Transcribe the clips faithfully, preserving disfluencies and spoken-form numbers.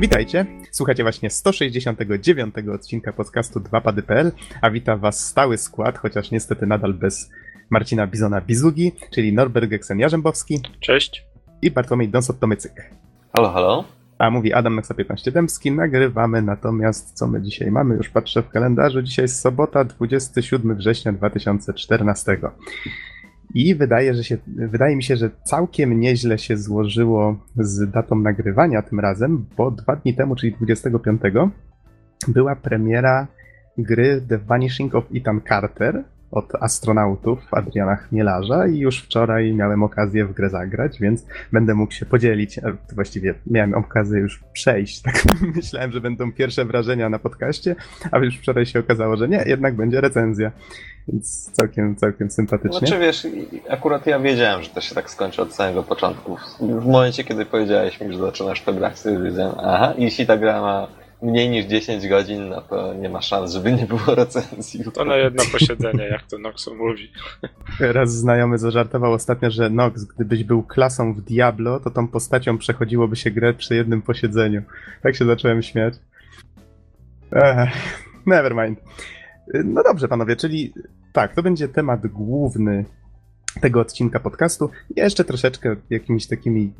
Witajcie, słuchacie właśnie sto sześćdziesiątego dziewiątego odcinka podcastu dwa pady kropka p l, a wita was stały skład, chociaż niestety nadal bez Marcina Bizona Bizugi, czyli Norberg Eksen Jarzębowski. Cześć. I Bartłomiej Dąsot Tomycyk. Halo, halo. A mówi Adam Naksa Dębski, nagrywamy natomiast, co my dzisiaj mamy, już patrzę w kalendarzu, dzisiaj jest sobota, dwudziestego siódmego września dwa tysiące czternastego. I wydaje, że się, wydaje mi się, że całkiem nieźle się złożyło z datą nagrywania tym razem, bo dwa dni temu, czyli dwudziestego piątego, była premiera gry The Vanishing of Ethan Carter od astronautów Adriana Chmielarza i już wczoraj miałem okazję w grę zagrać, więc będę mógł się podzielić, właściwie miałem okazję już przejść, tak myślałem, że będą pierwsze wrażenia na podcaście, a już wczoraj się okazało, że nie, jednak będzie recenzja, więc całkiem, całkiem sympatycznie. Znaczy wiesz, akurat ja wiedziałem, że to się tak skończy od samego początku. W momencie, kiedy powiedziałeś mi, że zaczynasz tę grę, wiedziałem, aha, jeśli ta gra ma mniej niż dziesięć godzin, no to nie ma szans, żeby nie było recenzji. To na jedno posiedzenie, jak to Nox mówi. Raz znajomy zażartował ostatnio, że Nox, gdybyś był klasą w Diablo, to tą postacią przechodziłoby się grę przy jednym posiedzeniu. Tak się zacząłem śmiać. Ech, never mind. No dobrze, panowie, czyli tak, to będzie temat główny tego odcinka podcastu. Jeszcze troszeczkę jakimiś takimi,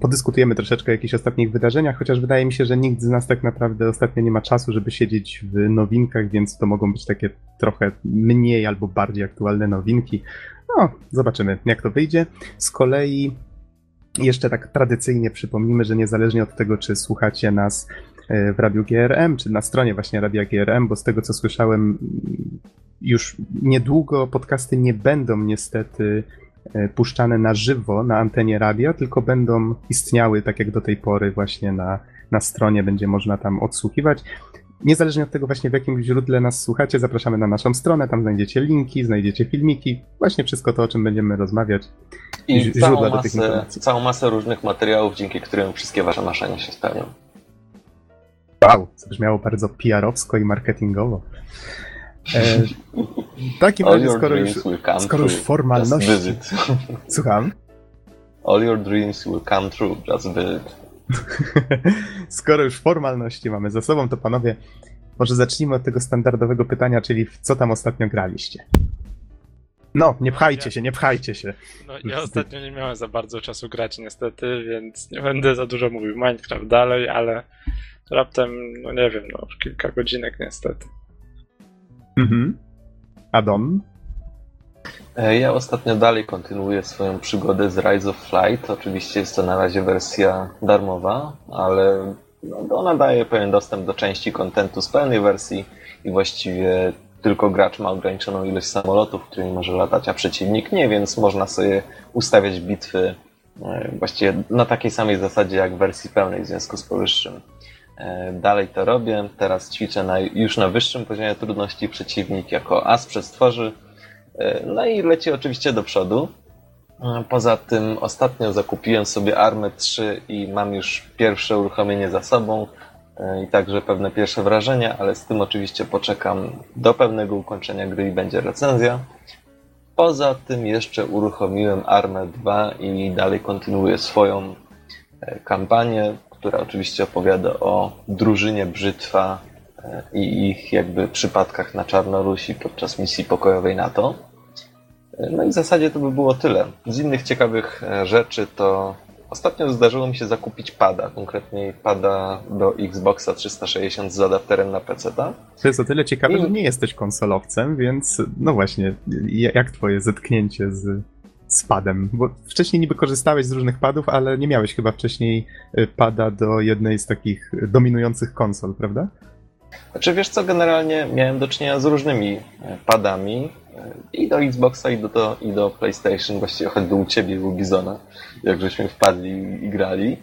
podyskutujemy troszeczkę o jakichś ostatnich wydarzeniach, chociaż wydaje mi się, że nikt z nas tak naprawdę ostatnio nie ma czasu, żeby siedzieć w nowinkach, więc to mogą być takie trochę mniej albo bardziej aktualne nowinki. No, zobaczymy, jak to wyjdzie. Z kolei jeszcze tak tradycyjnie przypomnimy, że niezależnie od tego, czy słuchacie nas w Radiu G R M, czy na stronie właśnie Radia G R M, bo z tego, co słyszałem, już niedługo podcasty nie będą niestety puszczane na żywo na antenie radia, tylko będą istniały tak jak do tej pory właśnie na, na stronie, będzie można tam odsłuchiwać. Niezależnie od tego właśnie w jakim źródle nas słuchacie, zapraszamy na naszą stronę, tam znajdziecie linki, znajdziecie filmiki, właśnie wszystko to, o czym będziemy rozmawiać. I ż- całą, źródła masę, do tych informacji. Całą masę różnych materiałów, dzięki którym wszystkie wasze marzenia się spełnią. Wow, to brzmiało bardzo P R-owsko i marketingowo. E, w takim razie, skoro już, skoro już formalności... Słucham? All your dreams will come true, just visit. Skoro już formalności mamy za sobą, to panowie, może zacznijmy od tego standardowego pytania, czyli w co tam ostatnio graliście? No, nie pchajcie ja, się, nie pchajcie się. No, ja ostatnio nie miałem za bardzo czasu grać niestety, więc nie będę za dużo mówił Minecraft dalej, ale raptem, no nie wiem, no kilka godzinek niestety. Mhm. Adam? Ja ostatnio dalej kontynuuję swoją przygodę z Rise of Flight. Oczywiście jest to na razie wersja darmowa, ale ona daje pełen dostęp do części kontentu z pełnej wersji i właściwie tylko gracz ma ograniczoną ilość samolotów, którymi może latać, a przeciwnik nie, więc można sobie ustawiać bitwy właściwie na takiej samej zasadzie jak w wersji pełnej, w związku z powyższym. Dalej to robię, teraz ćwiczę na, już na wyższym poziomie trudności, przeciwnik jako as przestworzy, no i leci oczywiście do przodu. Poza tym ostatnio zakupiłem sobie Armę trzy i mam już pierwsze uruchomienie za sobą i także pewne pierwsze wrażenia, ale z tym oczywiście poczekam do pewnego ukończenia gry i będzie recenzja. Poza tym jeszcze uruchomiłem Armę dwa i dalej kontynuuję swoją kampanię, która oczywiście opowiada o drużynie Brzytwa i ich jakby przypadkach na Czarnorusi podczas misji pokojowej NATO. No i w zasadzie to by było tyle. Z innych ciekawych rzeczy to ostatnio zdarzyło mi się zakupić pada, konkretnie pada do Xboxa trzysta sześćdziesiąt z adapterem na peceta. To jest o tyle ciekawe, I... że nie jesteś konsolowcem, więc no właśnie, jak twoje zetknięcie z... z padem, bo wcześniej niby korzystałeś z różnych padów, ale nie miałeś chyba wcześniej pada do jednej z takich dominujących konsol, prawda? Znaczy wiesz co, generalnie miałem do czynienia z różnymi padami i do Xboxa, i do, do, i do PlayStation, właściwie choćby u ciebie i u Bizona, jak żeśmy wpadli i grali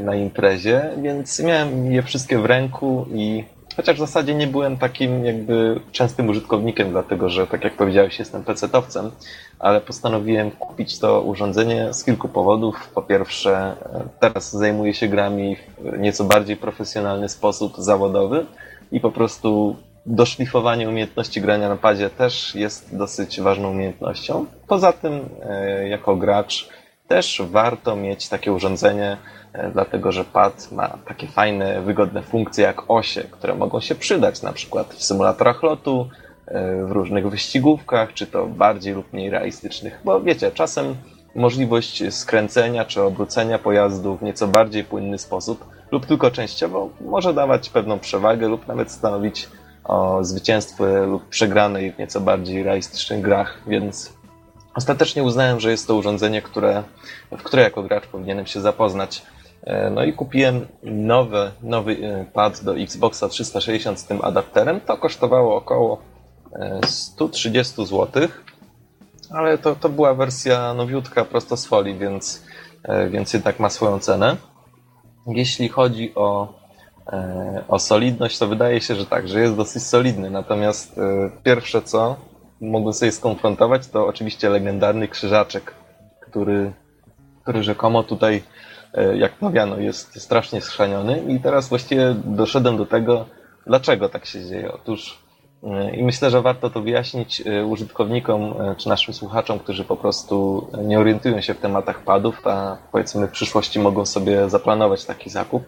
na imprezie, więc miałem je wszystkie w ręku i chociaż w zasadzie nie byłem takim jakby częstym użytkownikiem, dlatego że, tak jak powiedziałeś, jestem pecetowcem, ale postanowiłem kupić to urządzenie z kilku powodów. Po pierwsze, teraz zajmuję się grami w nieco bardziej profesjonalny sposób zawodowy i po prostu doszlifowanie umiejętności grania na padzie też jest dosyć ważną umiejętnością. Poza tym, jako gracz, też warto mieć takie urządzenie, dlatego że pad ma takie fajne, wygodne funkcje jak osie, które mogą się przydać na przykład w symulatorach lotu, w różnych wyścigówkach, czy to bardziej lub mniej realistycznych, bo wiecie, czasem możliwość skręcenia czy obrócenia pojazdu w nieco bardziej płynny sposób lub tylko częściowo może dawać pewną przewagę lub nawet stanowić o zwycięstwie lub przegranej w nieco bardziej realistycznych grach, więc ostatecznie uznałem, że jest to urządzenie, które, w które jako gracz powinienem się zapoznać. No i kupiłem nowy, nowy pad do Xboxa trzysta sześćdziesiąt z tym adapterem. To kosztowało około sto trzydzieści złotych, ale to, to była wersja nowiutka prosto z folii, więc, więc jednak ma swoją cenę. Jeśli chodzi o, o solidność, to wydaje się, że tak, że jest dosyć solidny. Natomiast pierwsze co mogłem sobie skonfrontować, to oczywiście legendarny krzyżaczek, który, który rzekomo tutaj, jak mawiano, jest strasznie schrzaniony. I teraz właściwie doszedłem do tego, dlaczego tak się dzieje. Otóż i myślę, że warto to wyjaśnić użytkownikom czy naszym słuchaczom, którzy po prostu nie orientują się w tematach padów, a powiedzmy w przyszłości mogą sobie zaplanować taki zakup,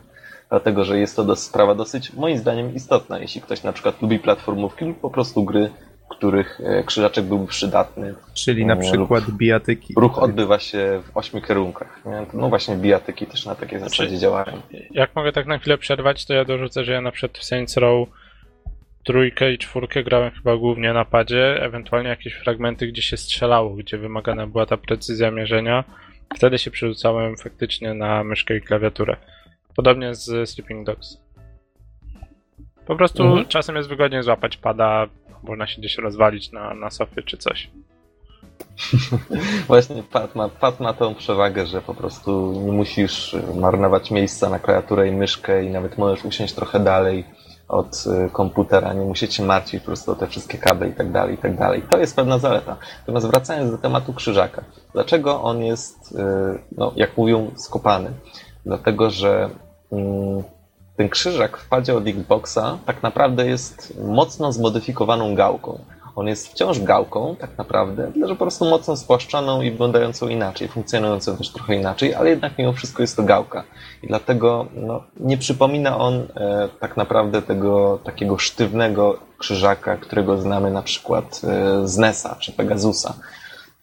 dlatego że jest to sprawa dosyć moim zdaniem istotna. Jeśli ktoś na przykład lubi platformówki lub po prostu gry, których krzyżaczek byłby przydatny. Czyli na przykład bijatyki. Ruch odbywa się w ośmiu kierunkach. Nie? No właśnie bijatyki też na takiej znaczy, zasadzie działają. Jak mogę tak na chwilę przerwać, to ja dorzucę, że ja na przykład w Saints Row trójkę i czwórkę grałem chyba głównie na padzie, ewentualnie jakieś fragmenty, gdzie się strzelało, gdzie wymagana była ta precyzja mierzenia. Wtedy się przerzucałem faktycznie na myszkę i klawiaturę. Podobnie z Sleeping Dogs. Po prostu mhm. czasem jest wygodnie złapać pada, można się gdzieś rozwalić na, na sofie czy coś. Właśnie pad ma, pad ma tą przewagę, że po prostu nie musisz marnować miejsca na klawiaturę i myszkę i nawet możesz usiąść trochę dalej od komputera, nie musicie martwić po prostu o te wszystkie kable i tak dalej, i tak dalej. To jest pewna zaleta. Natomiast wracając do tematu krzyżaka. Dlaczego on jest, no jak mówią, skopany? Dlatego, że ten krzyżak w padzie od Xboxa tak naprawdę jest mocno zmodyfikowaną gałką. On jest wciąż gałką tak naprawdę, tylko że po prostu mocno spłaszczoną i wyglądającą inaczej, funkcjonującą też trochę inaczej, ale jednak mimo wszystko jest to gałka. I dlatego no, nie przypomina on e, tak naprawdę tego takiego sztywnego krzyżaka, którego znamy na przykład e, z N E S-a czy Pegasusa.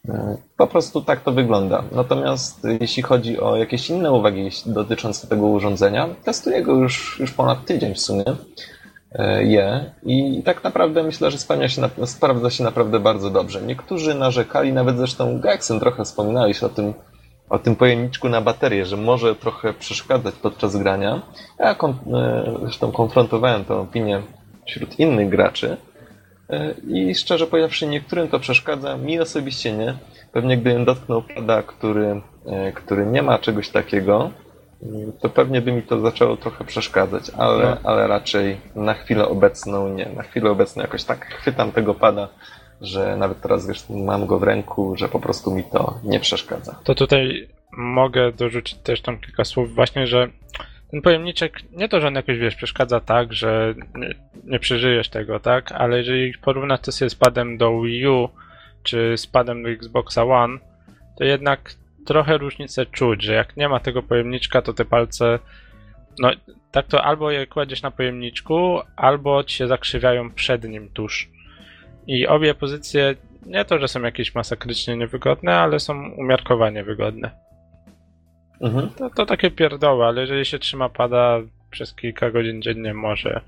E, po prostu tak to wygląda. Natomiast e, jeśli chodzi o jakieś inne uwagi dotyczące tego urządzenia, testuję go już, już ponad tydzień w sumie. Je i tak naprawdę myślę, że spełnia się, sprawdza się naprawdę bardzo dobrze. Niektórzy narzekali, nawet zresztą Geksen trochę wspominałeś o tym, o tym pojemniczku na baterię, że może trochę przeszkadzać podczas grania. Ja kon, zresztą konfrontowałem tę opinię wśród innych graczy i szczerze powiedziawszy niektórym to przeszkadza, mi osobiście nie. Pewnie gdybym dotknął pada, który, który nie ma czegoś takiego, to pewnie by mi to zaczęło trochę przeszkadzać, ale, no. ale raczej na chwilę obecną nie. Na chwilę obecną jakoś tak chwytam tego pada, że nawet teraz wiesz, mam go w ręku, że po prostu mi to nie przeszkadza. To tutaj mogę dorzucić też tam kilka słów właśnie, że ten pojemniczek, nie to, że on jakoś wiesz, przeszkadza tak, że nie, nie przeżyjesz tego, tak, ale jeżeli porównasz to sobie z padem do Wii U czy z padem do Xboxa One, to jednak trochę różnicę czuć, że jak nie ma tego pojemniczka, to te palce, no tak to albo je kładziesz na pojemniczku, albo ci się zakrzywiają przed nim tuż. I obie pozycje nie to, że są jakieś masakrycznie niewygodne, ale są umiarkowanie wygodne. Mhm. To, to takie pierdoły, ale jeżeli się trzyma pada przez kilka godzin dziennie, może,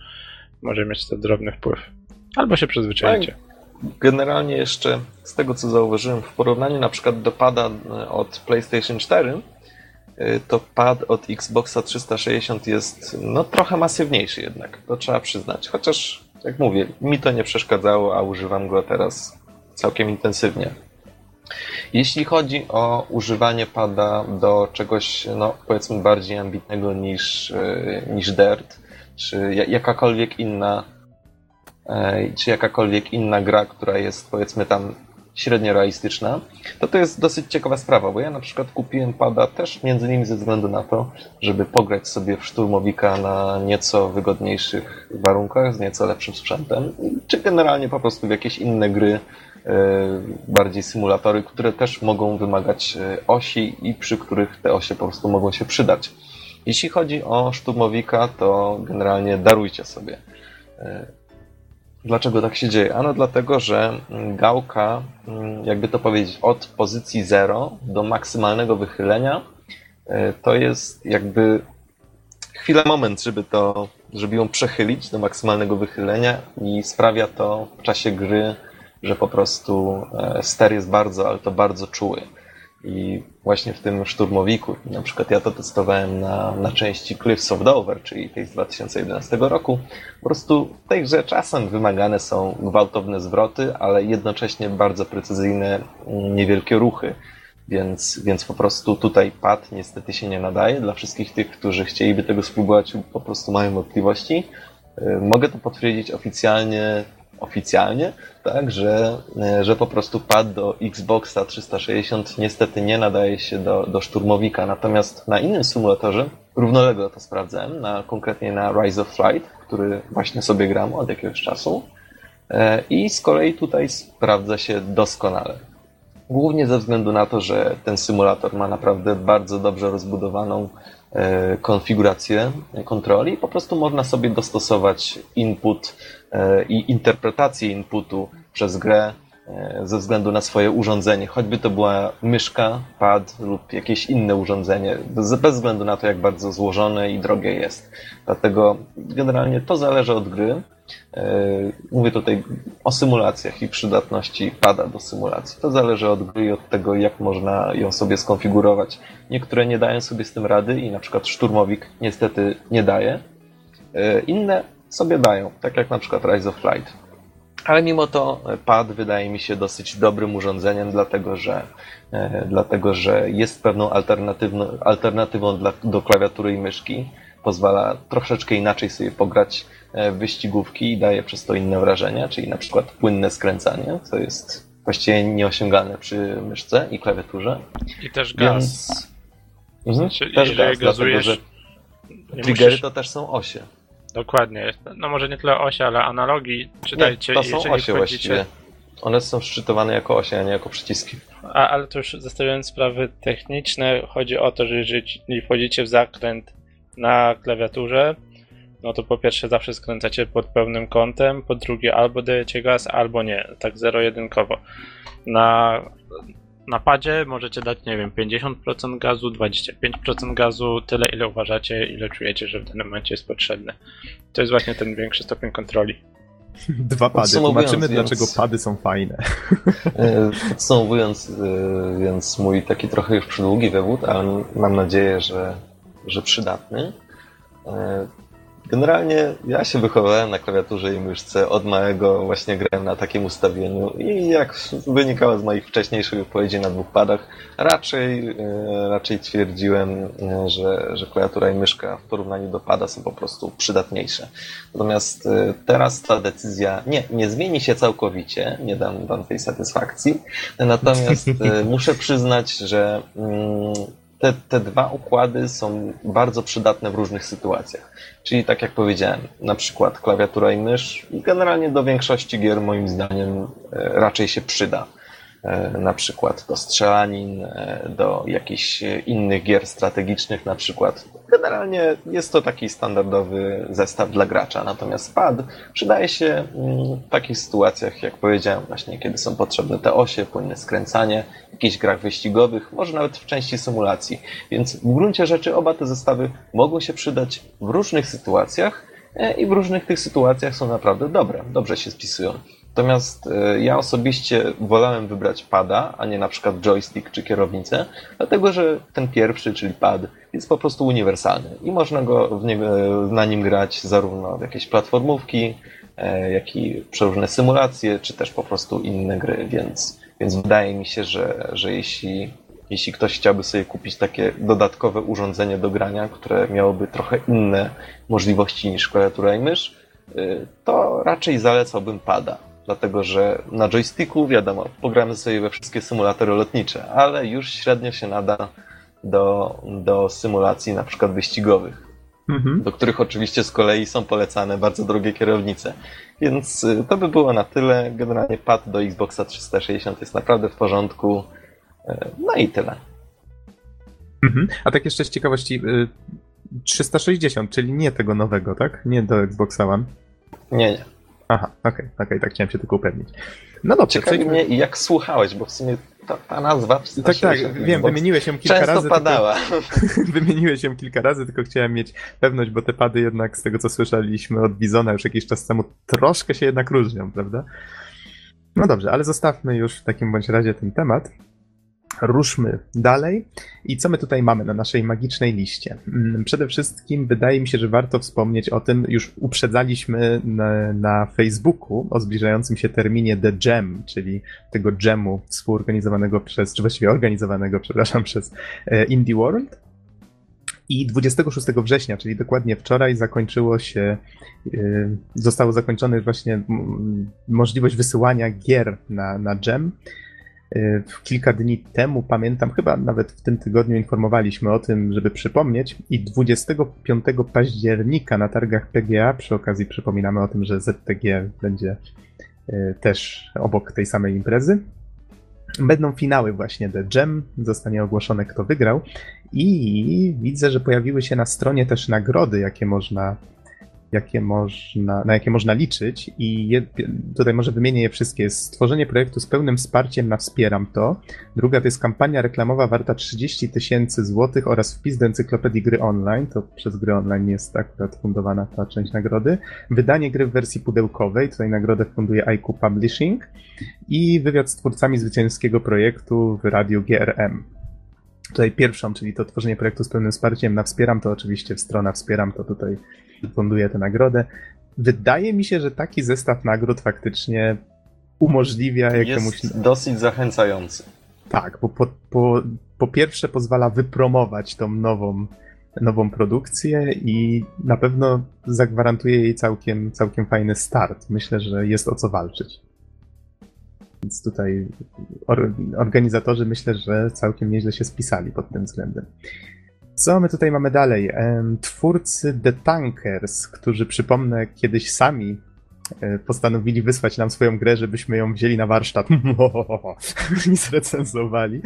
może mieć to drobny wpływ. Albo się przyzwyczajicie. Generalnie jeszcze z tego, co zauważyłem, w porównaniu na przykład do pada od PlayStation cztery, to pad od Xboxa trzysta sześćdziesiąt jest no trochę masywniejszy jednak, to trzeba przyznać. Chociaż, jak mówię, mi to nie przeszkadzało, a używam go teraz całkiem intensywnie. Jeśli chodzi o używanie pada do czegoś, no powiedzmy bardziej ambitnego niż, niż Dirt, czy jakakolwiek inna czy jakakolwiek inna gra, która jest powiedzmy tam średnio realistyczna, to to jest dosyć ciekawa sprawa, bo ja na przykład kupiłem pada też między innymi ze względu na to, żeby pograć sobie w szturmowika na nieco wygodniejszych warunkach, z nieco lepszym sprzętem, czy generalnie po prostu w jakieś inne gry, bardziej symulatory, które też mogą wymagać osi i przy których te osie po prostu mogą się przydać. Jeśli chodzi o szturmowika, to generalnie darujcie sobie. Dlaczego tak się dzieje? Ano dlatego, że gałka, jakby to powiedzieć, od pozycji zero do maksymalnego wychylenia to jest jakby chwila, moment, żeby to, żeby ją przechylić do maksymalnego wychylenia i sprawia to w czasie gry, że po prostu ster jest bardzo, ale to bardzo czuły. I właśnie w tym szturmowiku, na przykład ja to testowałem na, na części Cliffs of Dover, czyli tej z dwa tysiące jedenastego roku, po prostu w tej grze czasem wymagane są gwałtowne zwroty, ale jednocześnie bardzo precyzyjne, niewielkie ruchy, więc, więc po prostu tutaj pad niestety się nie nadaje. Dla wszystkich tych, którzy chcieliby tego spróbować, po prostu mają wątpliwości. Mogę to potwierdzić oficjalnie, oficjalnie, tak, że, że po prostu pad do Xboxa trzysta sześćdziesiąt niestety nie nadaje się do, do szturmowika, natomiast na innym symulatorze równolegle to sprawdzałem, na, konkretnie na Rise of Flight, który właśnie sobie gram od jakiegoś czasu i z kolei tutaj sprawdza się doskonale. Głównie ze względu na to, że ten symulator ma naprawdę bardzo dobrze rozbudowaną konfigurację kontroli, po prostu można sobie dostosować input i interpretację inputu przez grę ze względu na swoje urządzenie, choćby to była myszka, pad lub jakieś inne urządzenie, bez względu na to, jak bardzo złożone i drogie jest. Dlatego generalnie to zależy od gry. Mówię tutaj o symulacjach i przydatności pada do symulacji. To zależy od gry i od tego, jak można ją sobie skonfigurować. Niektóre nie dają sobie z tym rady i na przykład szturmowik niestety nie daje. Inne sobie dają, tak jak na przykład Rise of Flight. Ale mimo to pad wydaje mi się dosyć dobrym urządzeniem, dlatego że, dlatego, że jest pewną alternatywną, alternatywą dla, do klawiatury i myszki. Pozwala troszeczkę inaczej sobie pograć w wyścigówki i daje przez to inne wrażenia, czyli na przykład płynne skręcanie, co jest właściwie nieosiągalne przy myszce i klawiaturze. I też gaz. Więc... Mhm, znaczy, też gaz, dlatego że triggery musisz... to też są osie. Dokładnie. No może nie tyle osie, ale analogi. Czytajcie, nie, to są osie wchodzicie... właściwie. One są szczytowane jako osie, a nie jako przyciski. A, ale to już zostawiając sprawy techniczne, chodzi o to, że jeżeli wchodzicie w zakręt na klawiaturze, no to po pierwsze zawsze skręcacie pod pewnym kątem, po drugie albo dajecie gaz, albo nie, tak zero-jedynkowo. Na, na padzie możecie dać, nie wiem, pięćdziesiąt procent gazu, dwadzieścia pięć procent gazu, tyle ile uważacie, ile czujecie, że w danym momencie jest potrzebne. To jest właśnie ten większy stopień kontroli. Dwa pady, zobaczymy więc... dlaczego pady są fajne. Podsumowując więc mój taki trochę już przydługi wywód, ale mam nadzieję, że że przydatny. Generalnie ja się wychowałem na klawiaturze i myszce, od małego właśnie grałem na takim ustawieniu i jak wynikało z moich wcześniejszych wypowiedzi na dwóch padach, raczej, raczej twierdziłem, że, że klawiatura i myszka w porównaniu do pada są po prostu przydatniejsze. Natomiast teraz ta decyzja nie, nie zmieni się całkowicie, nie dam wam tej satysfakcji, natomiast muszę przyznać, że mm, Te, te dwa układy są bardzo przydatne w różnych sytuacjach. Czyli tak jak powiedziałem, na przykład klawiatura i mysz generalnie do większości gier moim zdaniem raczej się przyda. Na przykład do strzelanin, do jakichś innych gier strategicznych na przykład. Generalnie jest to taki standardowy zestaw dla gracza, natomiast pad przydaje się w takich sytuacjach, jak powiedziałem właśnie, kiedy są potrzebne te osie, płynne skręcanie, w jakichś grach wyścigowych, może nawet w części symulacji. Więc w gruncie rzeczy oba te zestawy mogą się przydać w różnych sytuacjach i w różnych tych sytuacjach są naprawdę dobre, dobrze się spisują. Natomiast ja osobiście wolałem wybrać pada, a nie na przykład joystick czy kierownicę, dlatego że ten pierwszy, czyli pad, jest po prostu uniwersalny i można go w nie, na nim grać zarówno w jakieś platformówki, jak i przeróżne symulacje, czy też po prostu inne gry, więc, więc wydaje mi się, że, że jeśli, jeśli ktoś chciałby sobie kupić takie dodatkowe urządzenie do grania, które miałoby trochę inne możliwości niż klawiatura i mysz, to raczej zalecałbym pada. Dlatego, że na joysticku, wiadomo, pogramy sobie we wszystkie symulatory lotnicze, ale już średnio się nada do, do symulacji na przykład wyścigowych. mhm. do których oczywiście z kolei są polecane bardzo drogie kierownice. Więc to by było na tyle. Generalnie pad do Xboxa trzysta sześćdziesiąt jest naprawdę w porządku. No i tyle. Mhm. A tak jeszcze z ciekawości, trzysta sześćdziesiąt, czyli nie tego nowego, tak? Nie do Xboxa One? Nie, nie. Aha, okej, okay, okej, okay, tak chciałem się tylko upewnić. No dobrze. Ciekawi przejdźmy... mnie, jak słuchałeś, bo w sumie ta, ta nazwa trzysta sześćdziesiąt... Tak, tak, wiem, wymieniłeś ją kilka razy. Często padała. Tylko... wymieniłeś ją kilka razy, tylko chciałem mieć pewność, bo te pady jednak z tego, co słyszeliśmy od Bizona już jakiś czas temu, troszkę się jednak różnią, prawda? No dobrze, ale zostawmy już w takim bądź razie ten temat. Ruszmy dalej. I co my tutaj mamy na naszej magicznej liście? Przede wszystkim wydaje mi się, że warto wspomnieć o tym, już uprzedzaliśmy na, na Facebooku o zbliżającym się terminie The Jam, czyli tego jamu współorganizowanego przez, czy właściwie organizowanego, przepraszam, przez Indie World. I dwudziestego szóstego września, czyli dokładnie wczoraj, zakończyło się, zostało zakończone właśnie możliwość wysyłania gier na, na Jam. Kilka dni temu, pamiętam, chyba nawet w tym tygodniu informowaliśmy o tym, żeby przypomnieć, i dwudziestego piątego października na targach P G A, przy okazji przypominamy o tym, że Z T G będzie też obok tej samej imprezy, będą finały właśnie The Jam, zostanie ogłoszone, kto wygrał, i widzę, że pojawiły się na stronie też nagrody, jakie można Jakie można, na jakie można liczyć, i je, tutaj może wymienię je wszystkie. Jest stworzenie projektu z pełnym wsparciem na Wspieram to. Druga to jest kampania reklamowa warta trzydzieści tysięcy złotych oraz wpis do encyklopedii gry online. To przez gry online jest akurat fundowana ta część nagrody. Wydanie gry w wersji pudełkowej. Tutaj nagrodę funduje I Q Publishing. I wywiad z twórcami zwycięskiego projektu w Radiu G R M. Tutaj pierwszą, czyli to tworzenie projektu z pełnym wsparciem na Wspieram to, oczywiście strona Wspieram to tutaj funduje tę nagrodę. Wydaje mi się, że taki zestaw nagród faktycznie umożliwia jakiemuś... Jest dosyć zachęcający. Tak, bo po, po, po pierwsze pozwala wypromować tą nową, nową produkcję i na pewno zagwarantuje jej całkiem, całkiem fajny start. Myślę, że jest o co walczyć. Więc tutaj or- organizatorzy myślę, że całkiem nieźle się spisali pod tym względem. Co my tutaj mamy dalej? Twórcy The Tankers, którzy, przypomnę, kiedyś sami postanowili wysłać nam swoją grę, żebyśmy ją wzięli na warsztat. I zrecenzowali.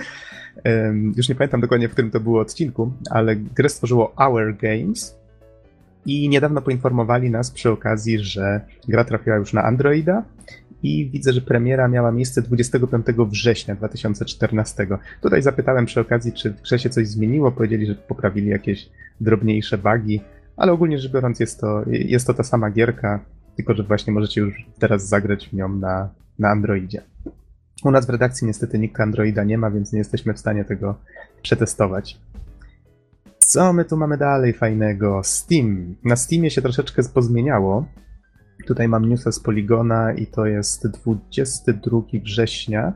Już nie pamiętam dokładnie, w którym to było odcinku, ale grę stworzyło Our Games i niedawno poinformowali nas przy okazji, że gra trafiła już na Androida. I widzę, że premiera miała miejsce dwudziestego piątego września dwa tysiące czternastego. Tutaj zapytałem przy okazji, czy w grze się coś zmieniło. Powiedzieli, że poprawili jakieś drobniejsze bugi, ale ogólnie rzecz biorąc jest to, jest to ta sama gierka, tylko że właśnie możecie już teraz zagrać w nią na, na Androidzie. U nas w redakcji niestety nikt Androida nie ma, więc nie jesteśmy w stanie tego przetestować. Co my tu mamy dalej fajnego? Steam. Na Steamie się troszeczkę pozmieniało. Tutaj mam newsa z Poligona i to jest dwudziestego drugiego września.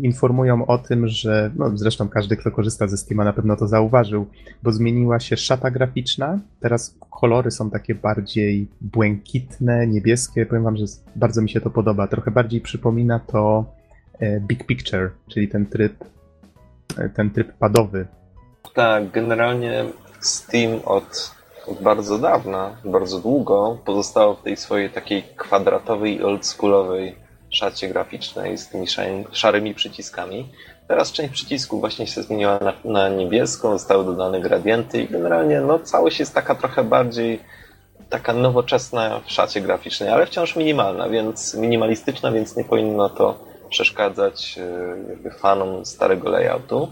Informują o tym, że, no zresztą każdy, kto korzysta ze Steama, na pewno to zauważył, bo zmieniła się szata graficzna. Teraz kolory są takie bardziej błękitne, niebieskie. Powiem wam, że bardzo mi się to podoba. Trochę bardziej przypomina to Big Picture, czyli ten tryb, ten tryb padowy. Tak, generalnie Steam od... od bardzo dawna, bardzo długo pozostało w tej swojej takiej kwadratowej, oldschoolowej szacie graficznej z tymi szarymi przyciskami. Teraz część przycisków właśnie się zmieniła na, na niebieską, zostały dodane gradienty i generalnie no, całość jest taka trochę bardziej taka nowoczesna w szacie graficznej, ale wciąż minimalna, więc minimalistyczna, więc nie powinno to przeszkadzać jakby fanom starego layoutu.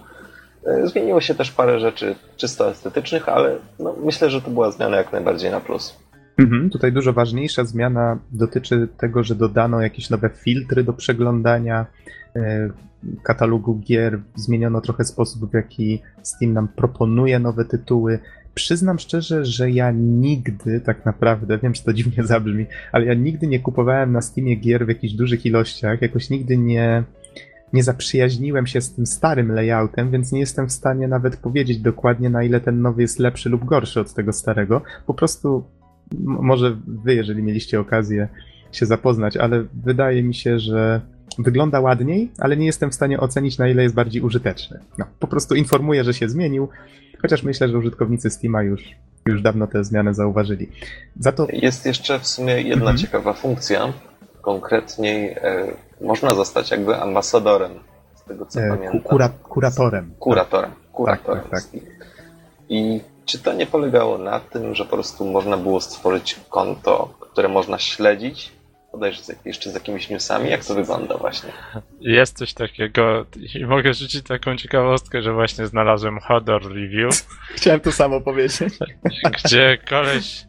Zmieniło się też parę rzeczy czysto estetycznych, ale no myślę, że to była zmiana jak najbardziej na plus. Mhm, tutaj dużo ważniejsza zmiana dotyczy tego, że dodano jakieś nowe filtry do przeglądania katalogu gier, zmieniono trochę sposób, w jaki Steam nam proponuje nowe tytuły. Przyznam szczerze, że ja nigdy tak naprawdę, wiem, że to dziwnie zabrzmi, ale ja nigdy nie kupowałem na Steamie gier w jakichś dużych ilościach, jakoś nigdy nie... Nie zaprzyjaźniłem się z tym starym layoutem, więc nie jestem w stanie nawet powiedzieć dokładnie, na ile ten nowy jest lepszy lub gorszy od tego starego. Po prostu m- może wy, jeżeli mieliście okazję się zapoznać, ale wydaje mi się, że wygląda ładniej, ale nie jestem w stanie ocenić, na ile jest bardziej użyteczny. No, po prostu informuję, że się zmienił, chociaż myślę, że użytkownicy Steama już już dawno te zmiany zauważyli. Za to... Jest jeszcze w sumie jedna mhm. ciekawa funkcja. Konkretniej e, można zostać jakby ambasadorem, z tego co e, pamiętam. Kura, kuratorem. Kuratorem. Kuratorem. Tak, tak, tak. I czy to nie polegało na tym, że po prostu można było stworzyć konto, które można śledzić? Podejrzeć jeszcze z jakimiś newsami? Jak to wygląda właśnie? Jest coś takiego i mogę rzucić taką ciekawostkę, że właśnie znalazłem Hodor Review. Chciałem to samo powiedzieć. Gdzie koleś,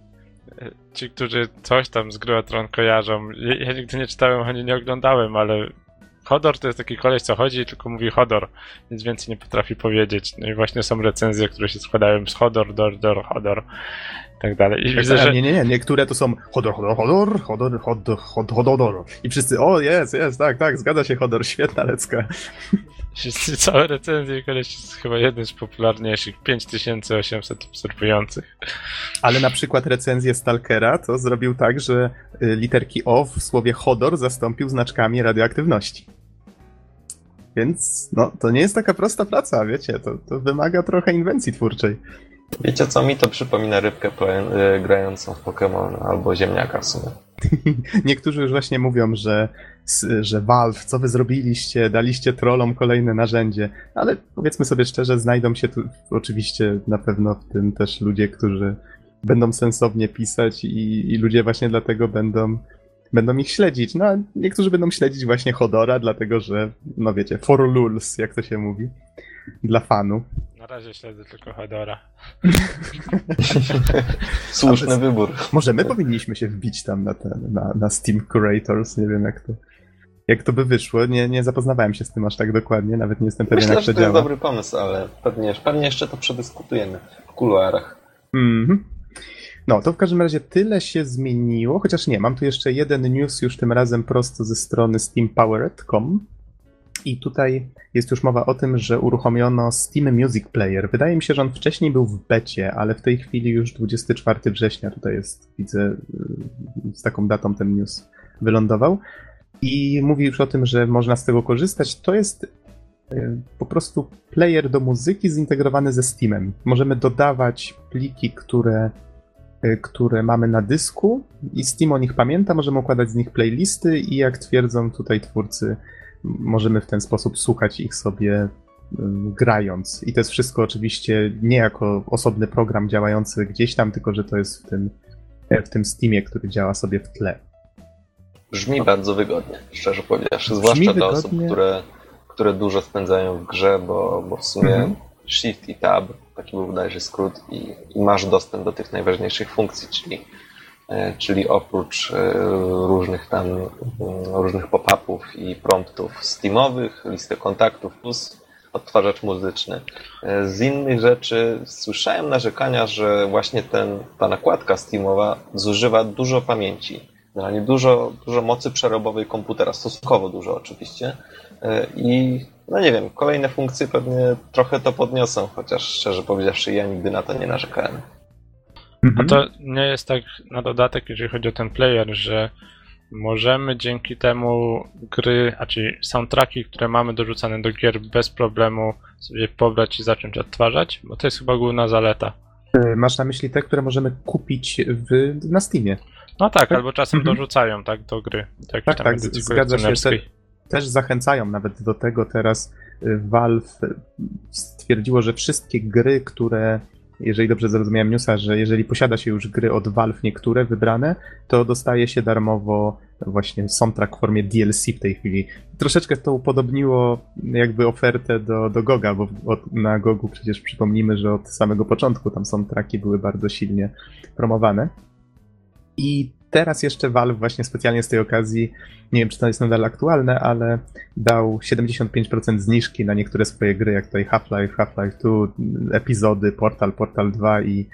ci, którzy coś tam z gry o tron kojarzą, ja nigdy nie czytałem, ani nie oglądałem, ale Hodor to jest taki koleś, co chodzi i tylko mówi Hodor. Nic więcej nie potrafi powiedzieć. No i właśnie są recenzje, które się składają z Hodor, Dor, Dor, Hodor i tak dalej. I tak widzę, tak, że... Nie, nie, nie. Niektóre to są Hodor, Hodor, Hodor, Hodor, Hodor, Hodor, Hodor. I wszyscy, o jest, jest, tak, tak, zgadza się Hodor, świetna lecka. Wszyscy całe recenzje, koleś jest chyba jeden z popularniejszych, pięć tysięcy osiemset obserwujących. Ale na przykład recenzję Stalkera to zrobił tak, że literki O w słowie Hodor zastąpił znaczkami radioaktywności. Więc no, to nie jest taka prosta praca, wiecie, to, to wymaga trochę inwencji twórczej. Wiecie co, mi to przypomina rybkę grającą w Pokémon albo ziemniaka w sumie. Niektórzy już właśnie mówią, że, że Valve, co wy zrobiliście, daliście trollom kolejne narzędzie, ale powiedzmy sobie szczerze, znajdą się tu oczywiście na pewno w tym też ludzie, którzy będą sensownie pisać i, i ludzie właśnie dlatego będą... Będą ich śledzić, no a niektórzy będą śledzić właśnie Hodora, dlatego że, no wiecie, for lulz, jak to się mówi, dla fanu. Na razie śledzę tylko Hodora. Słuszny bez... wybór. Może my powinniśmy się wbić tam na, ten, na, na Steam Curators, nie wiem jak to, jak to by wyszło, nie, nie zapoznawałem się z tym aż tak dokładnie, nawet nie jestem pewien jak to działa. Myślę, że to jest dobry pomysł, ale pewnie, pewnie jeszcze to przedyskutujemy w kuluarach. Mhm. No, to w każdym razie tyle się zmieniło, chociaż nie, mam tu jeszcze jeden news, już tym razem prosto ze strony steam powered kropka com i tutaj jest już mowa o tym, że uruchomiono Steam Music Player. Wydaje mi się, że on wcześniej był w becie, ale w tej chwili już dwudziestego czwartego września, tutaj jest, widzę, z taką datą ten news wylądował i mówi już o tym, że można z tego korzystać. To jest po prostu player do muzyki zintegrowany ze Steamem. Możemy dodawać pliki, które... które mamy na dysku i Steam o nich pamięta, możemy układać z nich playlisty i jak twierdzą tutaj twórcy, możemy w ten sposób słuchać ich sobie grając. I to jest wszystko oczywiście nie jako osobny program działający gdzieś tam, tylko że to jest w tym, w tym Steamie, który działa sobie w tle. Brzmi no. bardzo wygodnie, szczerze powiedziawszy, zwłaszcza dla osób, które, które dużo spędzają w grze, bo, bo w sumie mhm. Shift i Tab, taki był bodajże skrót i, i masz dostęp do tych najważniejszych funkcji, czyli, e, czyli oprócz e, różnych tam m, różnych pop-upów i promptów steamowych, listę kontaktów plus odtwarzacz muzyczny. E, z innych rzeczy słyszałem narzekania, że właśnie ten, ta nakładka steamowa zużywa dużo pamięci, generalnie dużo, dużo mocy przerobowej komputera, stosunkowo dużo oczywiście e, i no nie wiem, kolejne funkcje pewnie trochę to podniosą, chociaż szczerze powiedziawszy ja nigdy na to nie narzekałem. Mhm. A to nie jest tak na dodatek, jeżeli chodzi o ten player, że możemy dzięki temu gry, a czyli soundtracki, które mamy dorzucane do gier bez problemu sobie pobrać i zacząć odtwarzać, bo to jest chyba główna zaleta. Masz na myśli te, które możemy kupić w, na Steamie? No tak, tak? albo czasem mhm. dorzucają tak do gry. Tak, tak, tak zgadza się. Też zachęcają nawet do tego teraz. Valve stwierdziło, że wszystkie gry, które, jeżeli dobrze zrozumiałem newsa, że jeżeli posiada się już gry od Valve niektóre wybrane, to dostaje się darmowo właśnie soundtrack w formie D L C w tej chwili. Troszeczkę to upodobniło jakby ofertę do, do Goga, bo od, na Gogu przecież przypomnijmy, że od samego początku tam soundtracki były bardzo silnie promowane. I teraz jeszcze Valve właśnie specjalnie z tej okazji, nie wiem czy to jest nadal aktualne, ale dał siedemdziesiąt pięć procent zniżki na niektóre swoje gry, jak tutaj Half-Life, Half-Life dwa, epizody, Portal, Portal dwa i,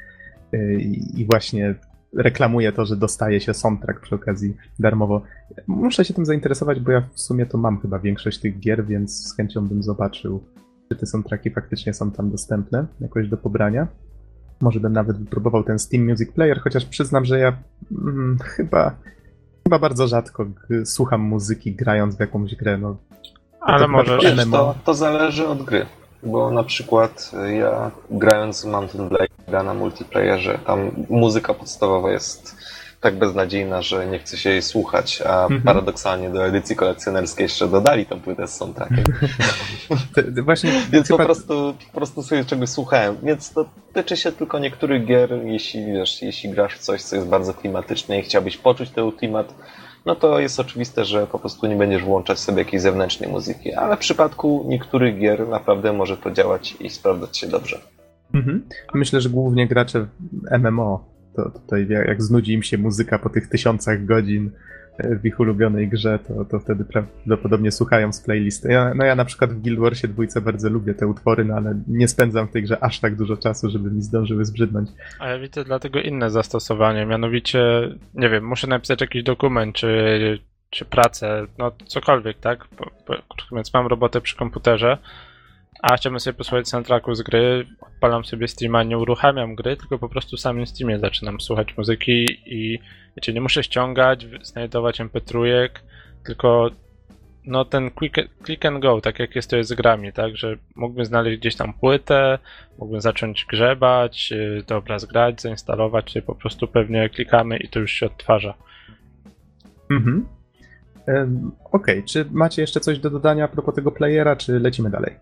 i, i właśnie reklamuje to, że dostaje się soundtrack przy okazji darmowo. Muszę się tym zainteresować, bo ja w sumie to mam chyba większość tych gier, więc z chęcią bym zobaczył, czy te soundtracki faktycznie są tam dostępne jakoś do pobrania. Może bym nawet wypróbował ten Steam Music Player, chociaż przyznam, że ja mm, chyba, chyba bardzo rzadko g- słucham muzyki grając w jakąś grę. No, ale może to, to zależy od gry, bo na przykład ja grając w Mountain Blade gra na multiplayerze. Tam muzyka podstawowa jest tak beznadziejna, że nie chce się jej słuchać, a mhm. paradoksalnie do edycji kolekcjonerskiej jeszcze dodali tą płytę z soundtrackiem. Właśnie więc chyba... po, prostu, po prostu sobie czegoś słuchałem. Więc to tyczy się tylko niektórych gier. Jeśli, wiesz, jeśli grasz w coś, co jest bardzo klimatyczne i chciałbyś poczuć ten klimat, no to jest oczywiste, że po prostu nie będziesz włączać sobie jakiejś zewnętrznej muzyki. Ale w przypadku niektórych gier naprawdę może to działać i sprawdzać się dobrze. Mhm. Myślę, że głównie gracze w M M O to tutaj jak znudzi im się muzyka po tych tysiącach godzin w ich ulubionej grze, to, to wtedy prawdopodobnie słuchają z playlisty. Ja, no ja na przykład w Guild Warsie dwójce bardzo lubię te utwory, no ale nie spędzam w tej grze aż tak dużo czasu, żeby mi zdążyły zbrzydnąć. A ja widzę dlatego inne zastosowanie, mianowicie, nie wiem, muszę napisać jakiś dokument, czy, czy pracę, no cokolwiek, tak? Bo, bo, więc mam robotę przy komputerze, a chciałbym sobie posłuchać soundtracku z gry, odpalam sobie Steama, nie uruchamiam gry, tylko po prostu w samym Steamie zaczynam słuchać muzyki i wiecie, nie muszę ściągać, znajdować em pe trzy, tylko no ten quick, click and go, tak jak jest to jest z grami, tak, że mógłbym znaleźć gdzieś tam płytę, mógłbym zacząć grzebać, dobra, zgrać, zainstalować, czyli po prostu pewnie klikamy i to już się odtwarza. Mhm. Um, Okej, okay. Czy macie jeszcze coś do dodania a propos tego playera, czy lecimy dalej?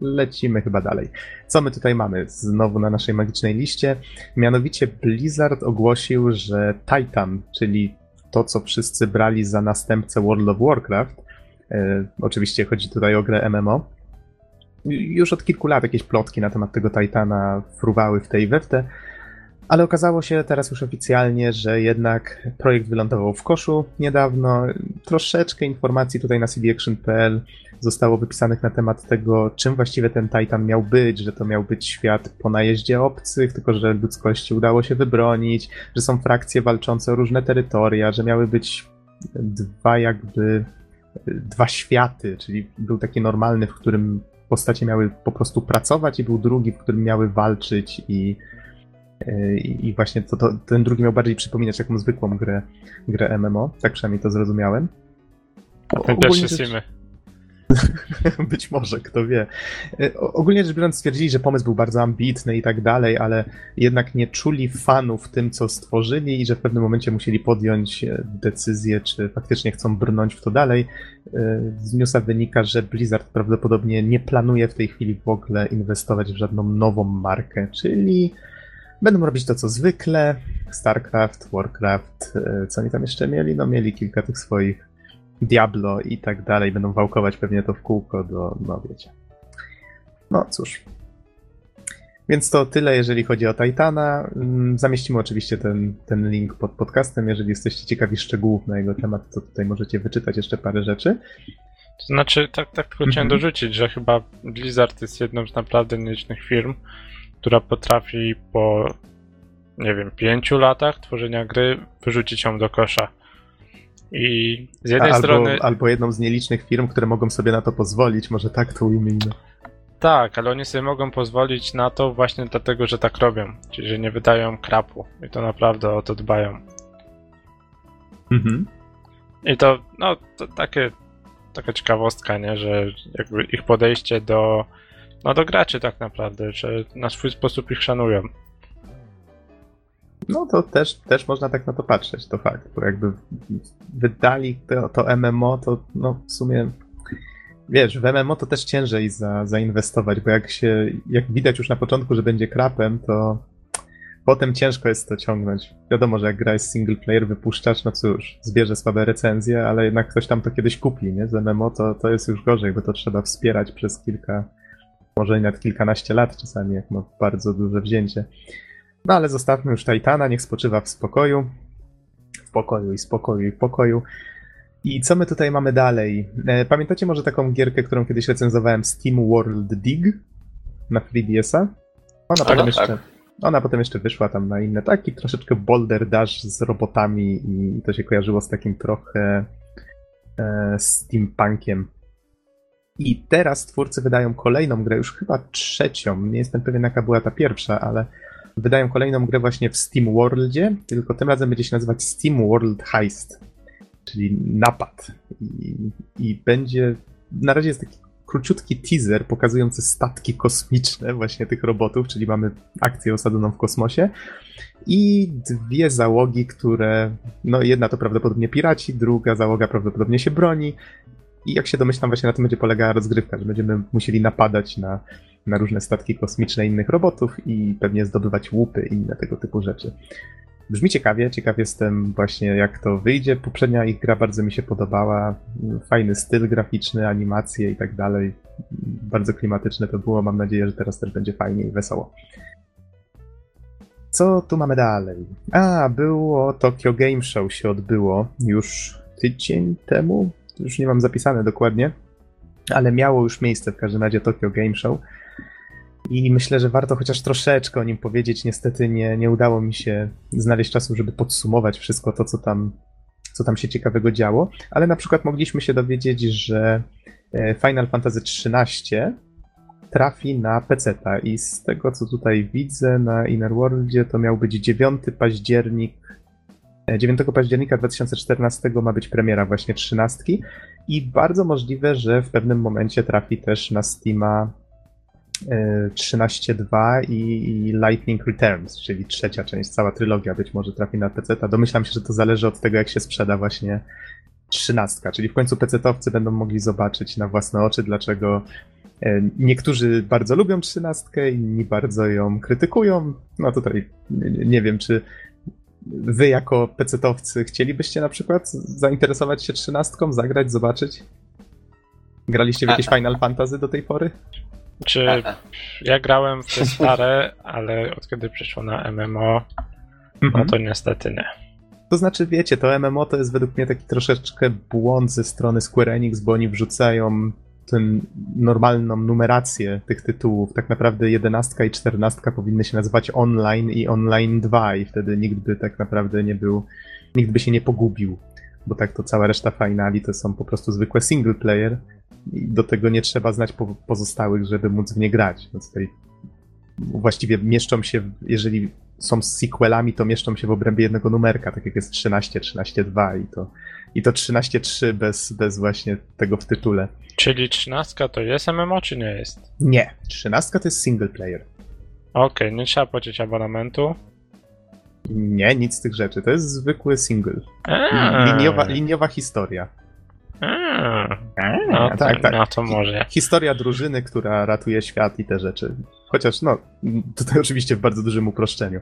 Lecimy chyba dalej. Co my tutaj mamy znowu na naszej magicznej liście? Mianowicie Blizzard ogłosił, że Titan, czyli to, co wszyscy brali za następcę World of Warcraft, e, oczywiście chodzi tutaj o grę M M O, już od kilku lat jakieś plotki na temat tego Titana fruwały w tej weftę, ale okazało się teraz już oficjalnie, że jednak projekt wylądował w koszu niedawno. Troszeczkę informacji tutaj na cdaction kropka p l zostało wypisanych na temat tego, czym właściwie ten Titan miał być, że to miał być świat po najeździe obcych, tylko że ludzkości udało się wybronić, że są frakcje walczące o różne terytoria, że miały być dwa jakby dwa światy, czyli był taki normalny, w którym postacie miały po prostu pracować i był drugi, w którym miały walczyć i I właśnie to, to, ten drugi miał bardziej przypominać taką zwykłą grę, grę M M O, tak przynajmniej to zrozumiałem. Też się simy. Być może, kto wie. Ogólnie rzecz biorąc stwierdzili, że pomysł był bardzo ambitny i tak dalej, ale jednak nie czuli fanów tym, co stworzyli i że w pewnym momencie musieli podjąć decyzję, czy faktycznie chcą brnąć w to dalej. Z newsa wynika, że Blizzard prawdopodobnie nie planuje w tej chwili w ogóle inwestować w żadną nową markę, czyli... Będą robić to, co zwykle. StarCraft, Warcraft, co oni tam jeszcze mieli? No mieli kilka tych swoich Diablo i tak dalej. Będą wałkować pewnie to w kółko do, no wiecie. No cóż. Więc to tyle, jeżeli chodzi o Titana. Zamieścimy oczywiście ten, ten link pod podcastem. Jeżeli jesteście ciekawi szczegółów na jego temat, to tutaj możecie wyczytać jeszcze parę rzeczy. To znaczy, tak, tak tylko chciałem mm-hmm. dorzucić, że chyba Blizzard jest jedną z naprawdę nielicznych firm, która potrafi po, nie wiem, pięciu latach tworzenia gry wyrzucić ją do kosza. I z jednej albo, strony... Albo jedną z nielicznych firm, które mogą sobie na to pozwolić, może tak to ujmijmy. Tak, ale oni sobie mogą pozwolić na to właśnie dlatego, że tak robią. Czyli, że nie wydają krapu i to naprawdę o to dbają. Mhm. I to, no, to takie, taka ciekawostka, nie, że jakby ich podejście do... No to graczy tak naprawdę, że na swój sposób ich szanują. No to też, też można tak na to patrzeć, to fakt, bo jakby wydali to, to M M O, to no w sumie, wiesz, w M M O to też ciężej za, zainwestować, bo jak się, jak widać już na początku, że będzie krapem, to potem ciężko jest to ciągnąć. Wiadomo, że jak gra jest single player, wypuszczasz, no cóż, zbierze słabe recenzje, ale jednak ktoś tam to kiedyś kupi, nie? Z M M O to, to jest już gorzej, bo to trzeba wspierać przez kilka... Może nawet kilkanaście lat czasami, jak ma bardzo duże wzięcie. No ale zostawmy już Titana, niech spoczywa w spokoju. W pokoju i spokoju i pokoju. I co my tutaj mamy dalej? Pamiętacie może taką gierkę, którą kiedyś recenzowałem, Steam World Dig? Na trzy D S a? Ona, potem, no, jeszcze, tak. ona potem jeszcze wyszła tam na inne. Taki troszeczkę boulder dash z robotami i to się kojarzyło z takim trochę e, steampunkiem. I teraz twórcy wydają kolejną grę, już chyba trzecią, nie jestem pewien jaka była ta pierwsza, ale wydają kolejną grę właśnie w Steam Worldzie, tylko tym razem będzie się nazywać Steam World Heist, czyli napad. I, i będzie, na razie jest taki króciutki teaser pokazujący statki kosmiczne właśnie tych robotów, czyli mamy akcję osadzoną w kosmosie i dwie załogi, które, no jedna to prawdopodobnie piraci, druga załoga prawdopodobnie się broni i jak się domyślam właśnie na tym będzie polegała rozgrywka, że będziemy musieli napadać na, na różne statki kosmiczne innych robotów i pewnie zdobywać łupy i inne tego typu rzeczy. Brzmi ciekawie, ciekaw jestem właśnie jak to wyjdzie. Poprzednia ich gra bardzo mi się podobała, fajny styl graficzny, animacje i tak dalej, bardzo klimatyczne to było, mam nadzieję, że teraz też będzie fajnie i wesoło. Co tu mamy dalej? A, było Tokyo Game Show się odbyło już tydzień temu, już nie mam zapisane dokładnie, ale miało już miejsce w każdym razie Tokyo Game Show. I myślę, że warto chociaż troszeczkę o nim powiedzieć. Niestety nie, nie udało mi się znaleźć czasu, żeby podsumować wszystko to, co tam, co tam się ciekawego działo. Ale na przykład mogliśmy się dowiedzieć, że Final Fantasy trzynaście trafi na peceta. I z tego, co tutaj widzę na Innerworldzie, to miał być dziewiątego października dwa tysiące czternastego ma być premiera właśnie trzynastki. I bardzo możliwe, że w pewnym momencie trafi też na Steama trzynaście dwa i Lightning Returns, czyli trzecia część, cała trylogia być może trafi na peceta. Domyślam się, że to zależy od tego, jak się sprzeda właśnie trzynastka, czyli w końcu pecetowcy będą mogli zobaczyć na własne oczy, dlaczego niektórzy bardzo lubią trzynastkę, inni bardzo ją krytykują. No tutaj nie wiem, czy wy jako pecetowcy chcielibyście na przykład zainteresować się trzynastką, zagrać, zobaczyć? Graliście w jakieś Final Fantasy do tej pory? Czy ja grałem w te stare, ale od kiedy przyszło na M M O, no to niestety nie. To znaczy, wiecie, to M M O to jest według mnie taki troszeczkę błąd ze strony Square Enix, bo oni wrzucają tę normalną numerację tych tytułów. Tak naprawdę jedenastka i czternastka powinny się nazywać Online i Online dwa i wtedy nikt by tak naprawdę nie był, nikt by się nie pogubił, bo tak to cała reszta finali to są po prostu zwykłe single player. I do tego nie trzeba znać po- pozostałych, żeby móc w nie grać. Więc tutaj właściwie mieszczą się, jeżeli są z sequelami, to mieszczą się w obrębie jednego numerka, tak jak jest trzynaście, trzynaście dwa i to, i to trzynaście trzy bez, bez właśnie tego w tytule. Czyli trzynastka to jest M M O, czy nie jest? Nie, trzynastka to jest single player. Okej, okay, nie trzeba płacić abonamentu? Nie, nic z tych rzeczy, to jest zwykły single. Eee. Liniowa, liniowa historia. Hmm. No, tak, tak, tak. No to może. Historia drużyny, która ratuje świat i te rzeczy. Chociaż no, tutaj oczywiście w bardzo dużym uproszczeniu.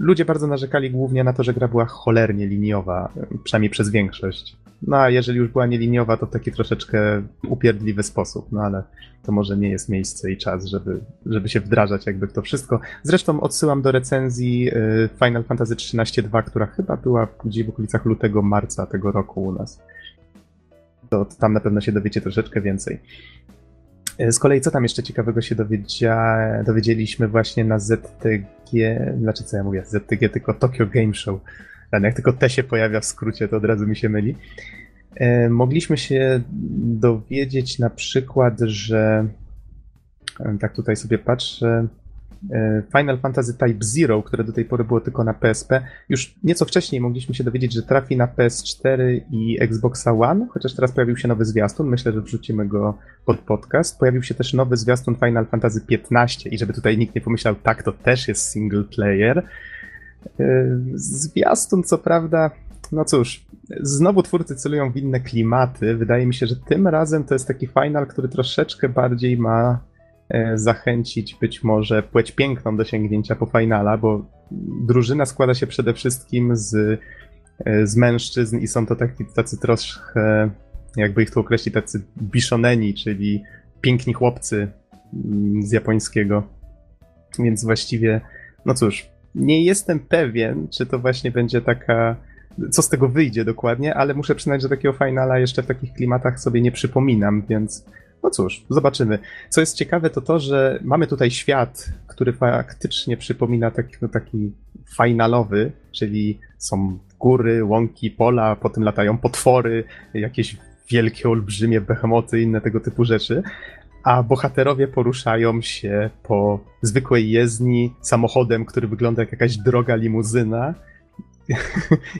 Ludzie bardzo narzekali głównie na to, że gra była cholernie liniowa, przynajmniej przez większość. No a jeżeli już była nieliniowa, to w taki troszeczkę upierdliwy sposób, no ale to może nie jest miejsce i czas, żeby, żeby się wdrażać jakby w to wszystko. Zresztą odsyłam do recenzji Final Fantasy trzynaście dwa, która chyba była gdzieś w okolicach lutego, marca tego roku u nas. To tam na pewno się dowiecie troszeczkę więcej. Z kolei co tam jeszcze ciekawego się dowiedzia... dowiedzieliśmy właśnie na Z T G, znaczy co ja mówię, Z T G tylko Tokyo Game Show. Jak tylko T się pojawia w skrócie, to od razu mi się myli. Mogliśmy się dowiedzieć na przykład, że tak tutaj sobie patrzę, Final Fantasy Type-Zero, które do tej pory było tylko na P S P. Już nieco wcześniej mogliśmy się dowiedzieć, że trafi na P S cztery i Xboxa One, chociaż teraz pojawił się nowy zwiastun, myślę, że wrzucimy go pod podcast. Pojawił się też nowy zwiastun Final Fantasy piętnaście i żeby tutaj nikt nie pomyślał, tak, to też jest single player. Zwiastun, co prawda, no cóż, znowu twórcy celują w inne klimaty. Wydaje mi się, że tym razem to jest taki final, który troszeczkę bardziej ma zachęcić być może płeć piękną do sięgnięcia po finala, bo drużyna składa się przede wszystkim z, z mężczyzn i są to taki, tacy troszkę, jakby ich tu określić, tacy bishoneni, czyli piękni chłopcy z japońskiego. Więc właściwie, no cóż, nie jestem pewien, czy to właśnie będzie taka, co z tego wyjdzie dokładnie, ale muszę przyznać, że takiego finala jeszcze w takich klimatach sobie nie przypominam, więc no cóż, zobaczymy. Co jest ciekawe, to to, że mamy tutaj świat, który faktycznie przypomina taki, no taki finalowy, czyli są góry, łąki, pola, potem latają potwory, jakieś wielkie, olbrzymie behemoty i inne tego typu rzeczy, a bohaterowie poruszają się po zwykłej jezdni samochodem, który wygląda jak jakaś droga limuzyna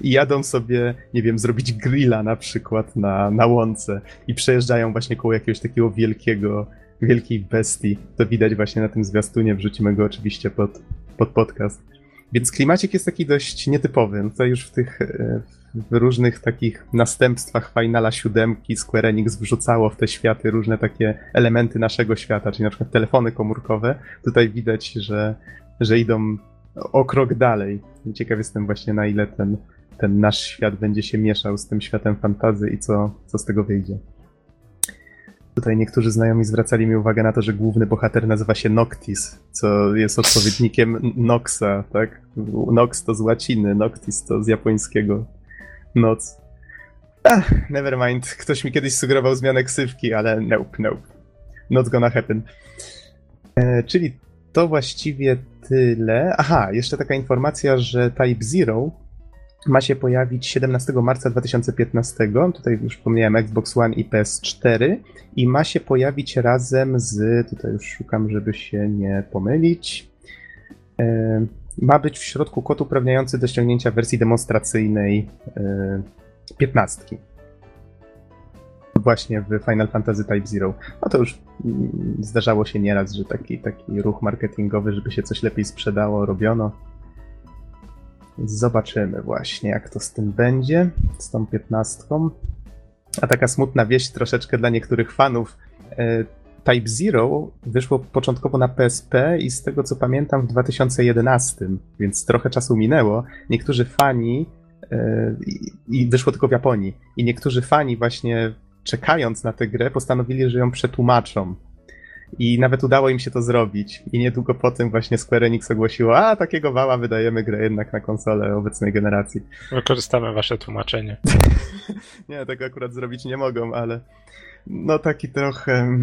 i jadą sobie, nie wiem, zrobić grilla na przykład na, na łące i przejeżdżają właśnie koło jakiegoś takiego wielkiego, wielkiej bestii. To widać właśnie na tym zwiastunie, wrzucimy go oczywiście pod, pod podcast. Więc klimacik jest taki dość nietypowy. No to już w tych w różnych takich następstwach Finala siódemki Square Enix wrzucało w te światy różne takie elementy naszego świata, czyli na przykład telefony komórkowe. Tutaj widać, że, że idą o krok dalej. Ciekaw jestem właśnie, na ile ten, ten nasz świat będzie się mieszał z tym światem fantazji i co, co z tego wyjdzie. Tutaj niektórzy znajomi zwracali mi uwagę na to, że główny bohater nazywa się Noctis, co jest odpowiednikiem Noxa, tak? Nox to z łaciny, Noctis to z japońskiego noc. Ach, never mind. Ktoś mi kiedyś sugerował zmianę ksywki, ale nope, nope. Not gonna happen. E, czyli to właściwie tyle. Aha, jeszcze taka informacja, że Type-Zero ma się pojawić siedemnastego marca dwa tysiące piętnastego. Tutaj już wspomniałem Xbox One i P S cztery. I ma się pojawić razem z... Tutaj już szukam, żeby się nie pomylić. E, ma być w środku kod uprawniający do ściągnięcia wersji demonstracyjnej e, piętnastki. Właśnie w Final Fantasy Type-Zero. No to już zdarzało się nieraz, że taki, taki ruch marketingowy, żeby się coś lepiej sprzedało, robiono. Zobaczymy właśnie, jak to z tym będzie, z tą piętnastką. A taka smutna wieść troszeczkę dla niektórych fanów. Type-Zero wyszło początkowo na P S P i z tego co pamiętam w dwa tysiące jedenastym, więc trochę czasu minęło. Niektórzy fani, i wyszło tylko w Japonii, i niektórzy fani właśnie czekając na tę grę postanowili, że ją przetłumaczą. I nawet udało im się to zrobić. I niedługo potem właśnie Square Enix ogłosiło, a takiego wała wydajemy grę jednak na konsolę obecnej generacji. Wykorzystamy wasze tłumaczenie. Nie, tego akurat zrobić nie mogą, ale no taki trochę,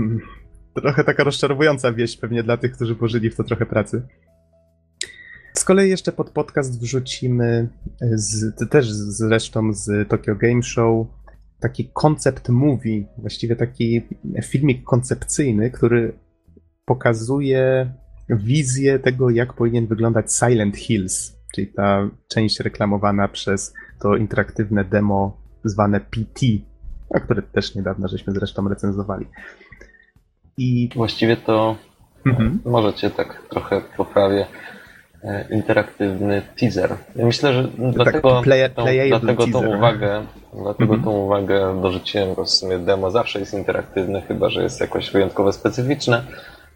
trochę taka rozczarowująca wieść pewnie dla tych, którzy pożyli w to trochę pracy. Z kolei jeszcze pod podcast wrzucimy z, też zresztą z Tokyo Game Show taki koncept movie, właściwie taki filmik koncepcyjny, który pokazuje wizję tego, jak powinien wyglądać Silent Hills, czyli ta część reklamowana przez to interaktywne demo zwane P T, a które też niedawno żeśmy zresztą recenzowali. I właściwie to mhm. możecie tak trochę poprawię. Interaktywny teaser. Ja myślę, że dlatego, tak, play, tą, dlatego, teaser, tą, uwagę, dlatego mm-hmm. tą uwagę dorzuciłem, bo w sumie demo zawsze jest interaktywne, chyba że jest jakoś wyjątkowo specyficzne.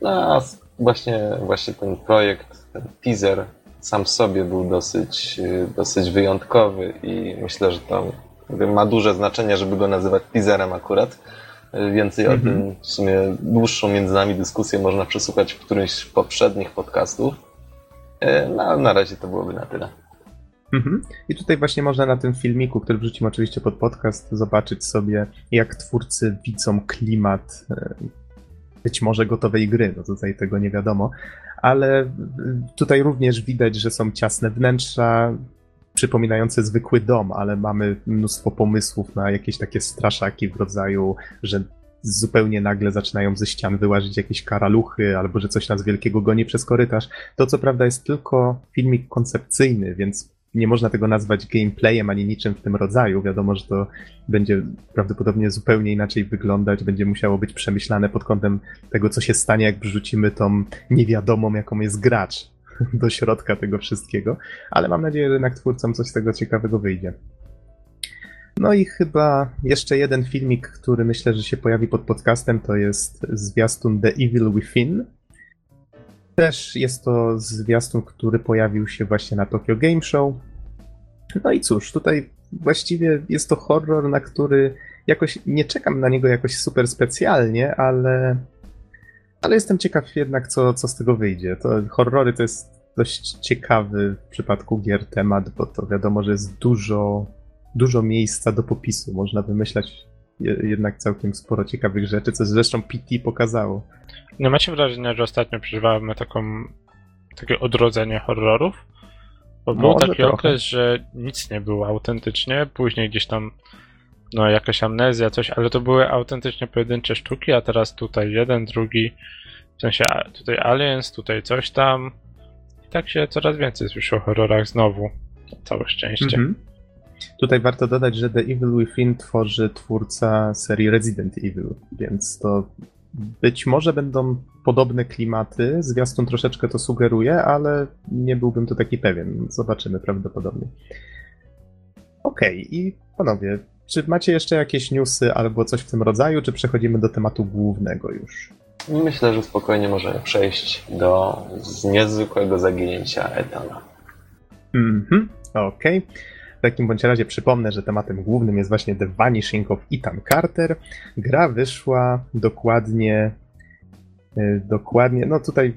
No a właśnie, właśnie ten projekt, ten teaser sam w sobie był dosyć, dosyć wyjątkowy i myślę, że to ma duże znaczenie, żeby go nazywać teaserem akurat. Więcej mm-hmm. o tym w sumie dłuższą między nami dyskusję można przesłuchać w którymś z poprzednich podcastów. No, na razie to byłoby na tyle. Mhm. I tutaj właśnie można na tym filmiku, który wrzucimy oczywiście pod podcast, zobaczyć sobie, jak twórcy widzą klimat być może gotowej gry, no tutaj tego nie wiadomo, ale tutaj również widać, że są ciasne wnętrza przypominające zwykły dom, ale mamy mnóstwo pomysłów na jakieś takie straszaki w rodzaju, że zupełnie nagle zaczynają ze ścian wyłazić jakieś karaluchy, albo że coś nas wielkiego goni przez korytarz. To co prawda jest tylko filmik koncepcyjny, więc nie można tego nazwać gameplayem ani niczym w tym rodzaju. Wiadomo, że to będzie prawdopodobnie zupełnie inaczej wyglądać, będzie musiało być przemyślane pod kątem tego, co się stanie, jak wrzucimy tą niewiadomą, jaką jest gracz do środka tego wszystkiego. Ale mam nadzieję, że jednak twórcom coś z tego ciekawego wyjdzie. No i chyba jeszcze jeden filmik, który myślę, że się pojawi pod podcastem, to jest zwiastun The Evil Within. Też jest to zwiastun, który pojawił się właśnie na Tokyo Game Show. No i cóż, tutaj właściwie jest to horror, na który jakoś nie czekam na niego jakoś super specjalnie, ale, ale jestem ciekaw jednak, co, co z tego wyjdzie. To horrory to jest dość ciekawy w przypadku gier temat, bo to wiadomo, że jest dużo... Dużo miejsca do popisu. Można wymyślać jednak całkiem sporo ciekawych rzeczy, co zresztą P T pokazało. No macie wrażenie, że ostatnio przeżywamy taką, takie odrodzenie horrorów? Bo był no, taki trochę. okres, że nic nie było autentycznie, później gdzieś tam no jakaś amnezja, coś, ale to były autentycznie pojedyncze sztuki, a teraz tutaj jeden, drugi, w sensie tutaj Aliens, tutaj coś tam. I tak się coraz więcej słyszy o horrorach znowu. Całe szczęście. Mm-hmm. Tutaj warto dodać, że The Evil Within tworzy twórca serii Resident Evil, więc to być może będą podobne klimaty. Zwiastun troszeczkę to sugeruje, ale nie byłbym tu taki pewien. Zobaczymy prawdopodobnie. Okej, okay, i panowie, czy macie jeszcze jakieś newsy albo coś w tym rodzaju, czy przechodzimy do tematu głównego już? Myślę, że spokojnie możemy przejść do niezwykłego zaginięcia Ethana. Mhm, okej. Okay. W takim bądź razie przypomnę, że tematem głównym jest właśnie The Vanishing of Ethan Carter. Gra wyszła dokładnie... Dokładnie... No tutaj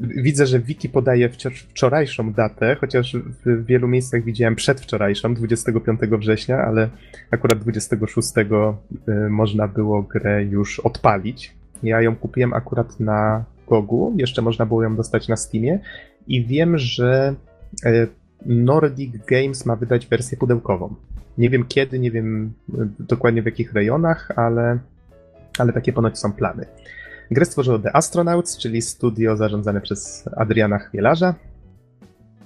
widzę, że wiki podaje wczorajszą datę, chociaż w wielu miejscach widziałem przedwczorajszą, dwudziestego piątego września, ale akurat dwudziestego szóstego można było grę już odpalić. Ja ją kupiłem akurat na gogu, jeszcze można było ją dostać na Steamie i wiem, że Nordic Games ma wydać wersję pudełkową. Nie wiem kiedy, nie wiem dokładnie w jakich rejonach, ale, ale takie ponoć są plany. Grę stworzyło The Astronauts, czyli studio zarządzane przez Adriana Chmielarza.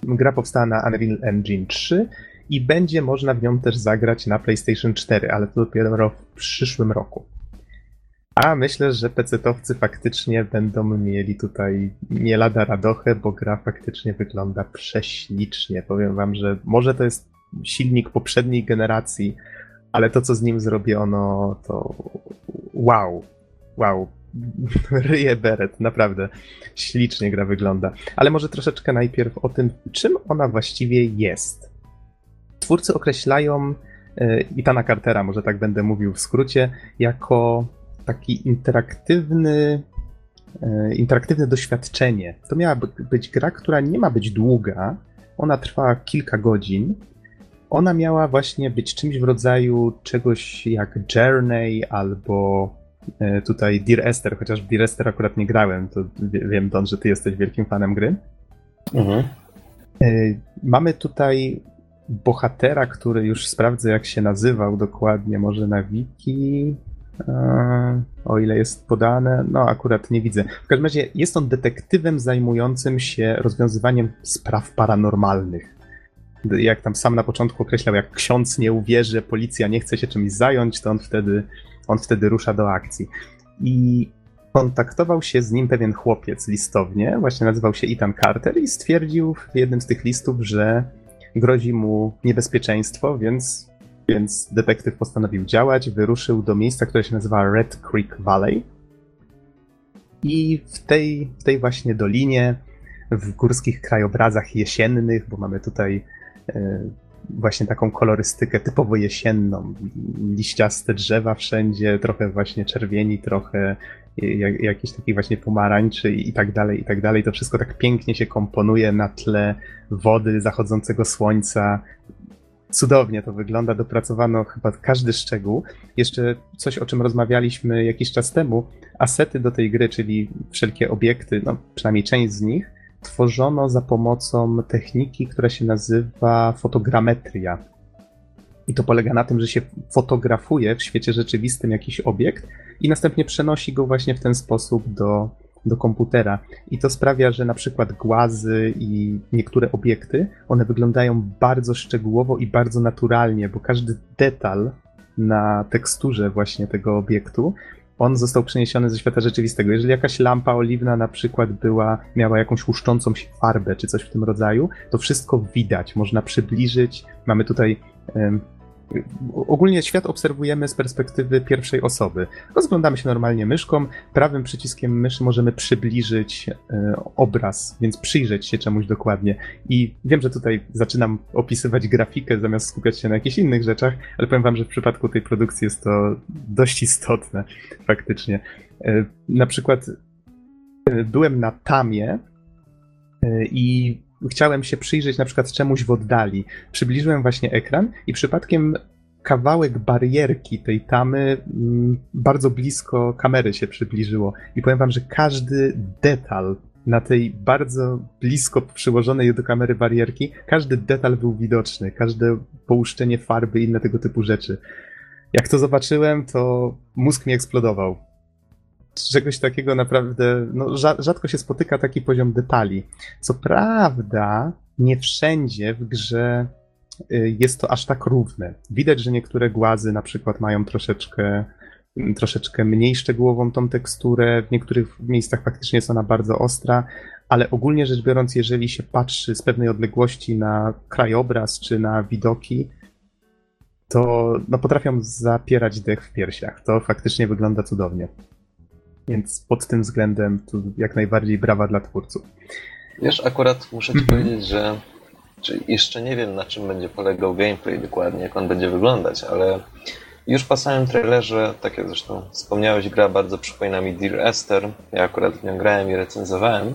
Gra powstała na Unreal Engine trzy i będzie można w nią też zagrać na PlayStation cztery, ale to dopiero w przyszłym roku. A myślę, że pecetowcy faktycznie będą mieli tutaj nie lada radochę, bo gra faktycznie wygląda prześlicznie. Powiem wam, że może to jest silnik poprzedniej generacji, ale to co z nim zrobiono to wow, wow. Ryje beret, naprawdę ślicznie gra wygląda. Ale może troszeczkę najpierw o tym, czym ona właściwie jest. Twórcy określają Ethana Cartera, może tak będę mówił w skrócie, jako taki interaktywny, interaktywne doświadczenie. To miała być gra, która nie ma być długa, ona trwała kilka godzin. Ona miała właśnie być czymś w rodzaju czegoś jak Journey albo tutaj Dear Esther, chociaż w Dear Esther akurat nie grałem, to wiem, Don, że ty jesteś wielkim fanem gry. Mhm. Mamy tutaj bohatera, który już sprawdzę jak się nazywał dokładnie, może na wiki... O ile jest podane, no akurat nie widzę. W każdym razie jest on detektywem zajmującym się rozwiązywaniem spraw paranormalnych. Jak tam sam na początku określał, jak ksiądz nie uwierzy, policja nie chce się czymś zająć, to on wtedy, on wtedy rusza do akcji. I kontaktował się z nim pewien chłopiec listownie, właśnie nazywał się Ethan Carter i stwierdził w jednym z tych listów, że grozi mu niebezpieczeństwo, więc... Więc detektyw postanowił działać, wyruszył do miejsca, które się nazywa Red Creek Valley. I w tej, w tej właśnie dolinie, w górskich krajobrazach jesiennych, bo mamy tutaj y, właśnie taką kolorystykę typowo jesienną, liściaste drzewa wszędzie, trochę właśnie czerwieni, trochę jak, jakiś taki właśnie pomarańczy i tak dalej, i tak dalej. To wszystko tak pięknie się komponuje na tle wody, zachodzącego słońca. Cudownie to wygląda, dopracowano chyba każdy szczegół. Jeszcze coś, o czym rozmawialiśmy jakiś czas temu, asety do tej gry, czyli wszelkie obiekty, no przynajmniej część z nich, tworzono za pomocą techniki, która się nazywa fotogrametria. I to polega na tym, że się fotografuje w świecie rzeczywistym jakiś obiekt i następnie przenosi go właśnie w ten sposób do, do komputera. I to sprawia, że na przykład głazy i niektóre obiekty, one wyglądają bardzo szczegółowo i bardzo naturalnie, bo każdy detal na teksturze właśnie tego obiektu, on został przeniesiony ze świata rzeczywistego. Jeżeli jakaś lampa oliwna na przykład była, miała jakąś łuszczącą się farbę czy coś w tym rodzaju, to wszystko widać, można przybliżyć. Mamy tutaj... Ym, Ogólnie świat obserwujemy z perspektywy pierwszej osoby. Rozglądamy się normalnie myszką, prawym przyciskiem myszy możemy przybliżyć obraz, więc przyjrzeć się czemuś dokładnie. I wiem, że tutaj zaczynam opisywać grafikę zamiast skupiać się na jakichś innych rzeczach, ale powiem wam, że w przypadku tej produkcji jest to dość istotne faktycznie. Na przykład byłem na Tamie i chciałem się przyjrzeć na przykład czemuś w oddali. Przybliżyłem właśnie ekran i przypadkiem kawałek barierki tej tamy bardzo blisko kamery się przybliżyło. I powiem wam, że każdy detal na tej bardzo blisko przyłożonej do kamery barierki, każdy detal był widoczny, każde pouszczenie farby i inne tego typu rzeczy. Jak to zobaczyłem, to mózg mi eksplodował. Czegoś takiego naprawdę, no rzadko się spotyka taki poziom detali. Co prawda, nie wszędzie w grze jest to aż tak równe. Widać, że niektóre głazy na przykład mają troszeczkę, troszeczkę mniej szczegółową tą teksturę, w niektórych miejscach faktycznie jest ona bardzo ostra, ale ogólnie rzecz biorąc, jeżeli się patrzy z pewnej odległości na krajobraz czy na widoki, to no, potrafią zapierać dech w piersiach. To faktycznie wygląda cudownie. Więc pod tym względem tu jak najbardziej brawa dla twórców. Wiesz, akurat muszę ci powiedzieć, że czy jeszcze nie wiem, na czym będzie polegał gameplay dokładnie, jak on będzie wyglądać, ale już po samym trailerze, tak jak zresztą wspomniałeś, gra bardzo przypomina mi Dear Esther. Ja akurat w nią grałem i recenzowałem.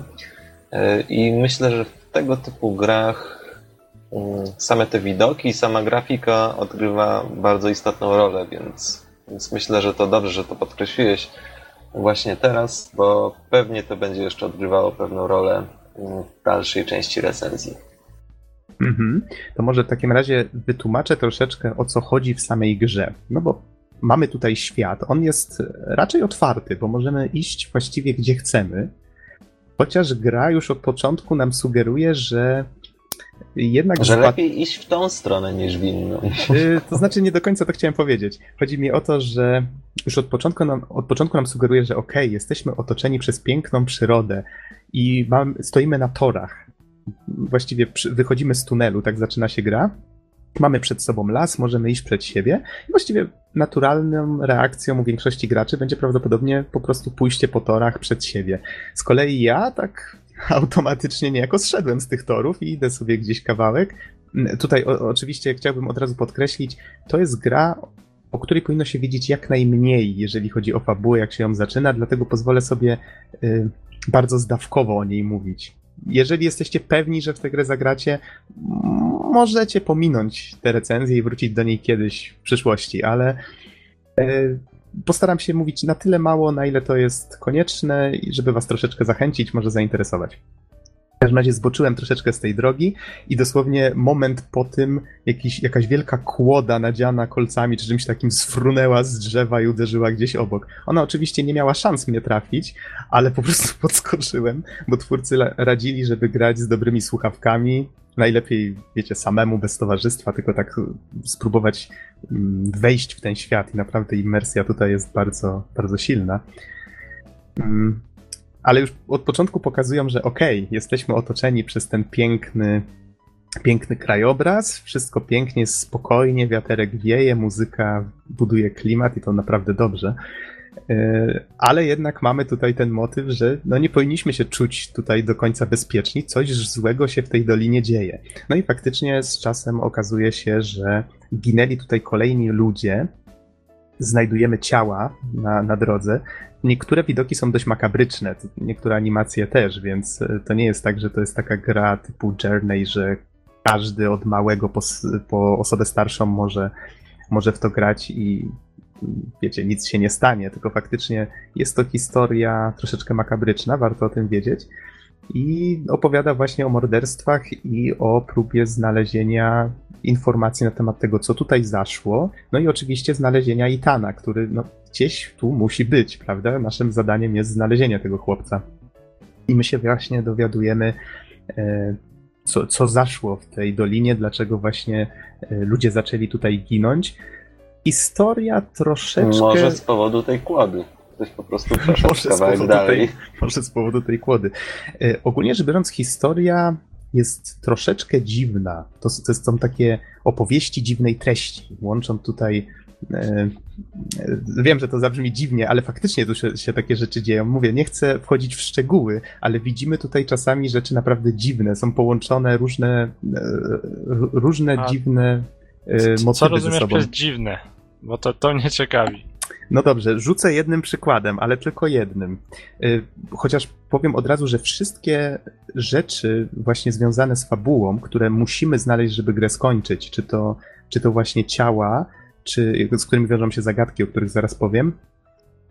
I myślę, że w tego typu grach same te widoki i sama grafika odgrywa bardzo istotną rolę, więc, więc myślę, że to dobrze, że to podkreśliłeś właśnie teraz, bo pewnie to będzie jeszcze odgrywało pewną rolę w dalszej części recenzji. Mm-hmm. To może w takim razie wytłumaczę troszeczkę, o co chodzi w samej grze. No bo mamy tutaj świat, on jest raczej otwarty, bo możemy iść właściwie gdzie chcemy, chociaż gra już od początku nam sugeruje, że jednak... Że lepiej iść w tą stronę niż w inną. To znaczy nie do końca to chciałem powiedzieć. Chodzi mi o to, że już od początku nam, od początku nam sugeruje, że okej, okay, jesteśmy otoczeni przez piękną przyrodę i mam, stoimy na torach. Właściwie przy, wychodzimy z tunelu, tak zaczyna się gra. Mamy przed sobą las, możemy iść przed siebie. I właściwie naturalną reakcją u większości graczy będzie prawdopodobnie po prostu pójście po torach przed siebie. Z kolei ja tak automatycznie niejako zszedłem z tych torów i idę sobie gdzieś kawałek. Tutaj o, oczywiście chciałbym od razu podkreślić, to jest gra, o której powinno się wiedzieć jak najmniej, jeżeli chodzi o fabułę, jak się ją zaczyna, dlatego pozwolę sobie y, bardzo zdawkowo o niej mówić. Jeżeli jesteście pewni, że w tę grę zagracie, możecie pominąć tę recenzję i wrócić do niej kiedyś w przyszłości, ale y, postaram się mówić na tyle mało, na ile to jest konieczne, żeby was troszeczkę zachęcić, może zainteresować. W każdym razie zboczyłem troszeczkę z tej drogi i dosłownie moment po tym jakiś, jakaś wielka kłoda nadziana kolcami czy czymś takim sfrunęła z drzewa i uderzyła gdzieś obok. Ona oczywiście nie miała szans mnie trafić, ale po prostu podskoczyłem, bo twórcy radzili, żeby grać z dobrymi słuchawkami. Najlepiej, wiecie, samemu, bez towarzystwa, tylko tak spróbować wejść w ten świat i naprawdę imersja tutaj jest bardzo, bardzo silna. Ale już od początku pokazują, że okej, okay, jesteśmy otoczeni przez ten piękny, piękny krajobraz, wszystko pięknie, jest spokojnie, wiaterek wieje, muzyka buduje klimat i to naprawdę dobrze. Ale jednak mamy tutaj ten motyw, że no nie powinniśmy się czuć tutaj do końca bezpieczni, coś złego się w tej dolinie dzieje. No i faktycznie z czasem okazuje się, że ginęli tutaj kolejni ludzie, znajdujemy ciała na, na drodze. Niektóre widoki są dość makabryczne, niektóre animacje też, więc to nie jest tak, że to jest taka gra typu Journey, że każdy od małego po, po osobę starszą może, może w to grać i wiecie, nic się nie stanie, tylko faktycznie jest to historia troszeczkę makabryczna, warto o tym wiedzieć. I opowiada właśnie o morderstwach i o próbie znalezienia informacji na temat tego, co tutaj zaszło. No i oczywiście znalezienia Ethana, który no, gdzieś tu musi być, prawda? Naszym zadaniem jest znalezienie tego chłopca. I my się właśnie dowiadujemy, co, co zaszło w tej dolinie, dlaczego właśnie ludzie zaczęli tutaj ginąć. Historia troszeczkę... Może z powodu tej kłody. Ktoś po prostu przeszedł kawałek dalej. Tej, może z powodu tej kłody. Yy, ogólnie rzecz biorąc, historia jest troszeczkę dziwna. To, to są takie opowieści dziwnej treści. Łączą tutaj... Yy, wiem, że to zabrzmi dziwnie, ale faktycznie tu się, się takie rzeczy dzieją. Mówię, nie chcę wchodzić w szczegóły, ale widzimy tutaj czasami rzeczy naprawdę dziwne. Są połączone różne, yy, różne A... dziwne... Co, co rozumiesz przez dziwne? Bo to, to mnie ciekawi. No dobrze, rzucę jednym przykładem, ale tylko jednym. Chociaż powiem od razu, że wszystkie rzeczy właśnie związane z fabułą, które musimy znaleźć, żeby grę skończyć, czy to, czy to właśnie ciała, czy z którymi wiążą się zagadki, o których zaraz powiem,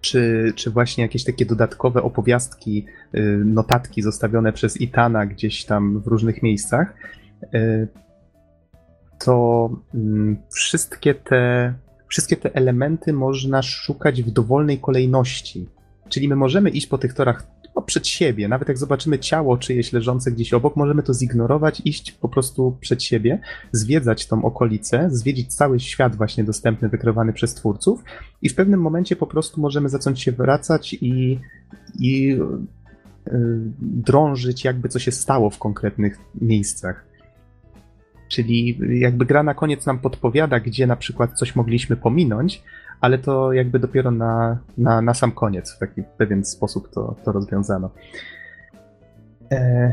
czy, czy właśnie jakieś takie dodatkowe opowiastki, notatki zostawione przez Ethana gdzieś tam w różnych miejscach, to wszystkie te, wszystkie te elementy można szukać w dowolnej kolejności. Czyli my możemy iść po tych torach no, przed siebie. Nawet jak zobaczymy ciało czyjeś leżące gdzieś obok, możemy to zignorować, iść po prostu przed siebie, zwiedzać tą okolicę, zwiedzić cały świat właśnie dostępny, wykreowany przez twórców i w pewnym momencie po prostu możemy zacząć się wracać i, i yy, drążyć jakby co się stało w konkretnych miejscach. Czyli jakby gra na koniec nam podpowiada, gdzie na przykład coś mogliśmy pominąć, ale to jakby dopiero na, na, na sam koniec w taki pewien sposób to, to rozwiązano. E,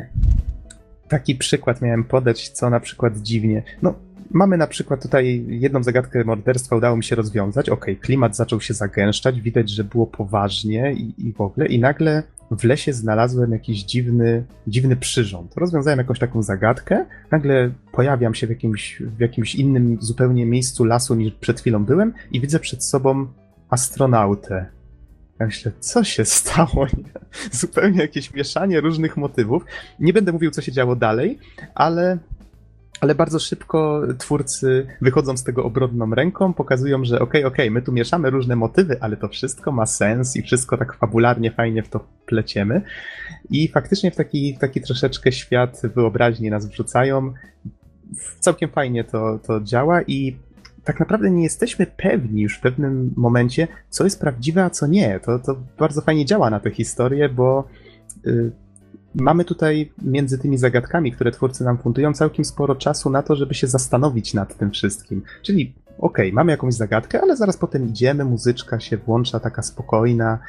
taki przykład miałem podać, co na przykład dziwnie. No, mamy na przykład tutaj jedną zagadkę morderstwa, udało mi się rozwiązać. Okej, okay, klimat zaczął się zagęszczać, widać, że było poważnie i, i w ogóle. I nagle w lesie znalazłem jakiś dziwny, dziwny przyrząd. Rozwiązałem jakąś taką zagadkę, nagle pojawiam się w jakimś, w jakimś innym zupełnie miejscu lasu niż przed chwilą byłem i widzę przed sobą astronautę. Ja myślę, co się stało? Zupełnie jakieś mieszanie różnych motywów. Nie będę mówił, co się działo dalej, ale... Ale bardzo szybko twórcy wychodzą z tego obronną ręką, pokazują, że okej, okay, okej, okay, my tu mieszamy różne motywy, ale to wszystko ma sens i wszystko tak fabularnie fajnie w to pleciemy. I faktycznie w taki, w taki troszeczkę świat wyobraźni nas wrzucają. Całkiem fajnie to, to działa i tak naprawdę nie jesteśmy pewni już w pewnym momencie, co jest prawdziwe, a co nie. To, to bardzo fajnie działa na tę historię, bo... Yy, Mamy tutaj między tymi zagadkami, które twórcy nam fundują, całkiem sporo czasu na to, żeby się zastanowić nad tym wszystkim. Czyli okej, okay, mamy jakąś zagadkę, ale zaraz potem idziemy, muzyczka się włącza taka spokojna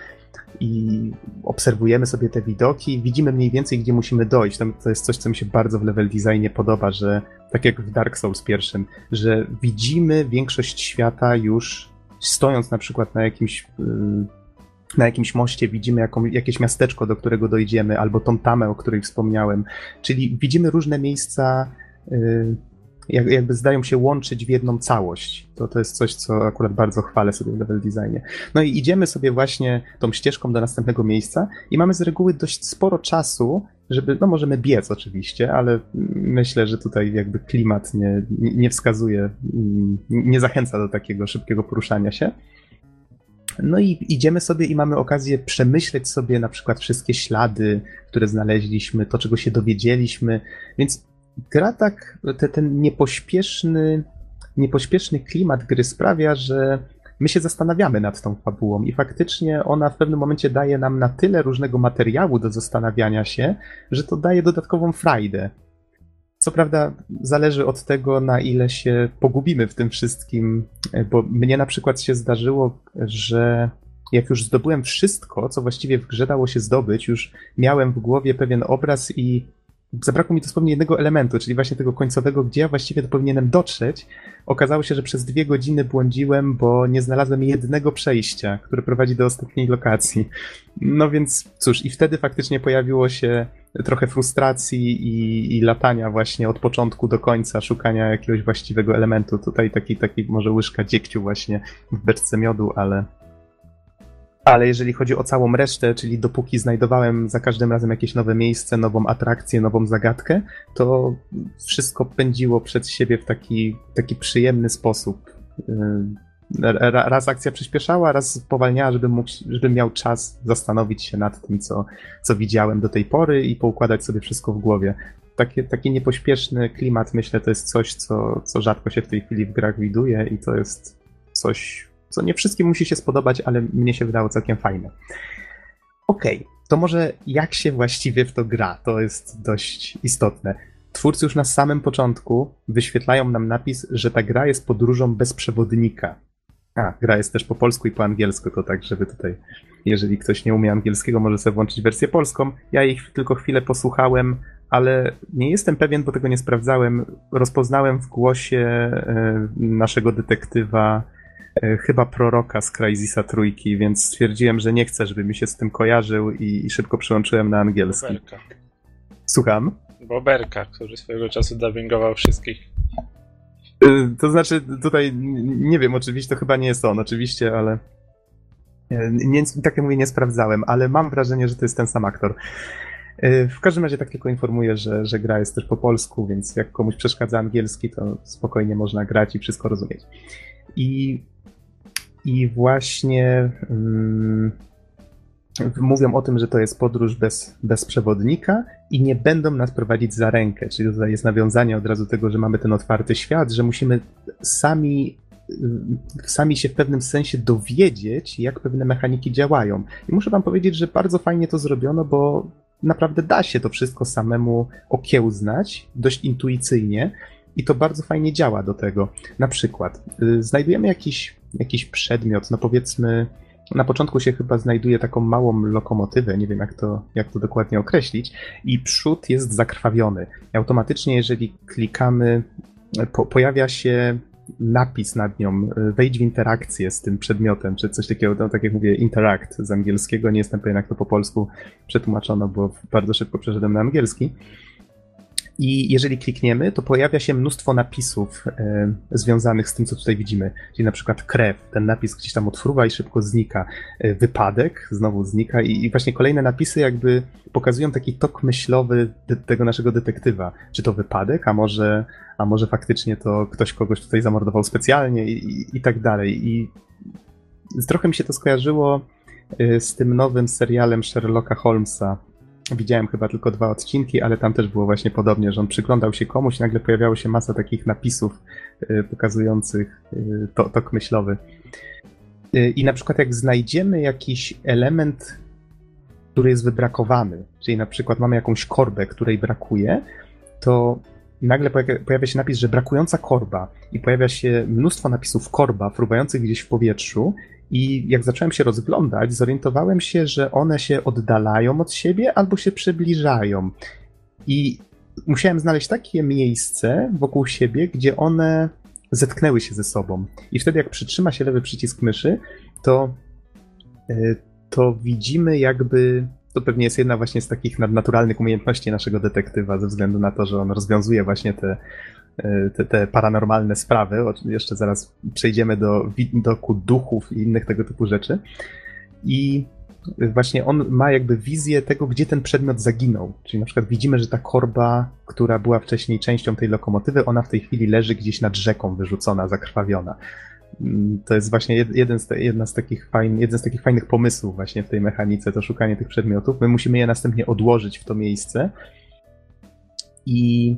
i obserwujemy sobie te widoki, widzimy mniej więcej, gdzie musimy dojść. To jest coś, co mi się bardzo w level designie podoba, że tak jak w Dark Souls pierwszym, że widzimy większość świata już stojąc na przykład na jakimś... Yy, na jakimś moście widzimy jaką, jakieś miasteczko, do którego dojdziemy, albo tą tamę, o której wspomniałem. Czyli widzimy różne miejsca, yy, jakby zdają się łączyć w jedną całość. To, to jest coś, co akurat bardzo chwalę sobie w level designie. No i idziemy sobie właśnie tą ścieżką do następnego miejsca i mamy z reguły dość sporo czasu, żeby, no możemy biec oczywiście, ale myślę, że tutaj jakby klimat nie, nie wskazuje, nie zachęca do takiego szybkiego poruszania się. No i idziemy sobie i mamy okazję przemyśleć sobie na przykład wszystkie ślady, które znaleźliśmy, to czego się dowiedzieliśmy, więc gra tak, te, ten niepośpieszny, niepośpieszny klimat gry sprawia, że my się zastanawiamy nad tą fabułą i faktycznie ona w pewnym momencie daje nam na tyle różnego materiału do zastanawiania się, że to daje dodatkową frajdę. Co prawda zależy od tego, na ile się pogubimy w tym wszystkim, bo mnie na przykład się zdarzyło, że jak już zdobyłem wszystko, co właściwie w grze dało się zdobyć, już miałem w głowie pewien obraz i zabrakło mi dosłownie jednego elementu, czyli właśnie tego końcowego, gdzie ja właściwie to powinienem dotrzeć. Okazało się, że przez dwie godziny błądziłem, bo nie znalazłem jednego przejścia, które prowadzi do ostatniej lokacji. No więc cóż, i wtedy faktycznie pojawiło się trochę frustracji i, i latania właśnie od początku do końca, szukania jakiegoś właściwego elementu. Tutaj taki, taki może łyżka dziegciu właśnie w beczce miodu, ale... Ale jeżeli chodzi o całą resztę, czyli dopóki znajdowałem za każdym razem jakieś nowe miejsce, nową atrakcję, nową zagadkę, to wszystko pędziło przed siebie w taki, taki przyjemny sposób. Raz akcja przyspieszała, raz spowalniała, żebym, mógł, żebym miał czas zastanowić się nad tym, co, co widziałem do tej pory i poukładać sobie wszystko w głowie. Taki, taki niepośpieszny klimat, myślę, to jest coś, co, co rzadko się w tej chwili w grach widuje i to jest coś... co nie wszystkim musi się spodobać, ale mnie się wydało całkiem fajne. Okej, okay, to może jak się właściwie w to gra? To jest dość istotne. Twórcy już na samym początku wyświetlają nam napis, że ta gra jest podróżą bez przewodnika. A, gra jest też po polsku i po angielsku, to tak, żeby tutaj, jeżeli ktoś nie umie angielskiego, może sobie włączyć wersję polską. Ja ich tylko chwilę posłuchałem, ale nie jestem pewien, bo tego nie sprawdzałem. Rozpoznałem w głosie naszego detektywa chyba proroka z Cryzisa trójki, więc stwierdziłem, że nie chcę, żeby mi się z tym kojarzył i, i szybko przyłączyłem na angielski. Boberka. Słucham? Boberka, który swojego czasu dubbingował wszystkich. To znaczy, tutaj nie wiem, oczywiście to chyba nie jest on, oczywiście, ale nie, tak jak mówię, nie sprawdzałem, ale mam wrażenie, że to jest ten sam aktor. W każdym razie tak tylko informuję, że, że gra jest też po polsku, więc jak komuś przeszkadza angielski, to spokojnie można grać i wszystko rozumieć. I I właśnie um, mówią o tym, że to jest podróż bez, bez przewodnika i nie będą nas prowadzić za rękę, czyli tutaj jest nawiązanie od razu tego, że mamy ten otwarty świat, że musimy sami sami się w pewnym sensie dowiedzieć, jak pewne mechaniki działają. I muszę wam powiedzieć, że bardzo fajnie to zrobiono, bo naprawdę da się to wszystko samemu okiełznać, dość intuicyjnie i to bardzo fajnie działa do tego. Na przykład y, znajdujemy jakiś, jakiś przedmiot, no powiedzmy, na początku się chyba znajduje taką małą lokomotywę, nie wiem jak to, jak to dokładnie określić, i przód jest zakrwawiony. Automatycznie, jeżeli klikamy, po, pojawia się napis nad nią, wejdź w interakcję z tym przedmiotem, czy coś takiego, no, tak jak mówię, interact z angielskiego, nie jestem pewien jak to po polsku przetłumaczono, bo bardzo szybko przeszedłem na angielski. I jeżeli klikniemy, to pojawia się mnóstwo napisów e, związanych z tym, co tutaj widzimy. Czyli na przykład krew, ten napis gdzieś tam odfruwa i szybko znika. E, wypadek znowu znika i, i właśnie kolejne napisy jakby pokazują taki tok myślowy de- tego naszego detektywa. Czy to wypadek, a może, a może faktycznie to ktoś kogoś tutaj zamordował specjalnie i, i, i tak dalej. I trochę mi się to skojarzyło e, z tym nowym serialem Sherlocka Holmesa. Widziałem chyba tylko dwa odcinki, ale tam też było właśnie podobnie, że on przyglądał się komuś i nagle pojawiało się masa takich napisów pokazujących to, tok myślowy. I na przykład jak znajdziemy jakiś element, który jest wybrakowany, czyli na przykład mamy jakąś korbę, której brakuje, to nagle pojawia się napis, że brakująca korba i pojawia się mnóstwo napisów korba fruwających gdzieś w powietrzu. I jak zacząłem się rozglądać, zorientowałem się, że one się oddalają od siebie albo się przybliżają. I musiałem znaleźć takie miejsce wokół siebie, gdzie one zetknęły się ze sobą. I wtedy jak przytrzyma się lewy przycisk myszy, to, to widzimy jakby... To pewnie jest jedna właśnie z takich nadnaturalnych umiejętności naszego detektywa, ze względu na to, że on rozwiązuje właśnie te... Te, te paranormalne sprawy, jeszcze zaraz przejdziemy do widoku duchów i innych tego typu rzeczy. I właśnie on ma jakby wizję tego, gdzie ten przedmiot zaginął. Czyli na przykład widzimy, że ta korba, która była wcześniej częścią tej lokomotywy, ona w tej chwili leży gdzieś nad rzeką wyrzucona, zakrwawiona. To jest właśnie jeden z, te, jedna z takich fajn, jeden z takich fajnych pomysłów właśnie w tej mechanice, to szukanie tych przedmiotów. My musimy je następnie odłożyć w to miejsce. I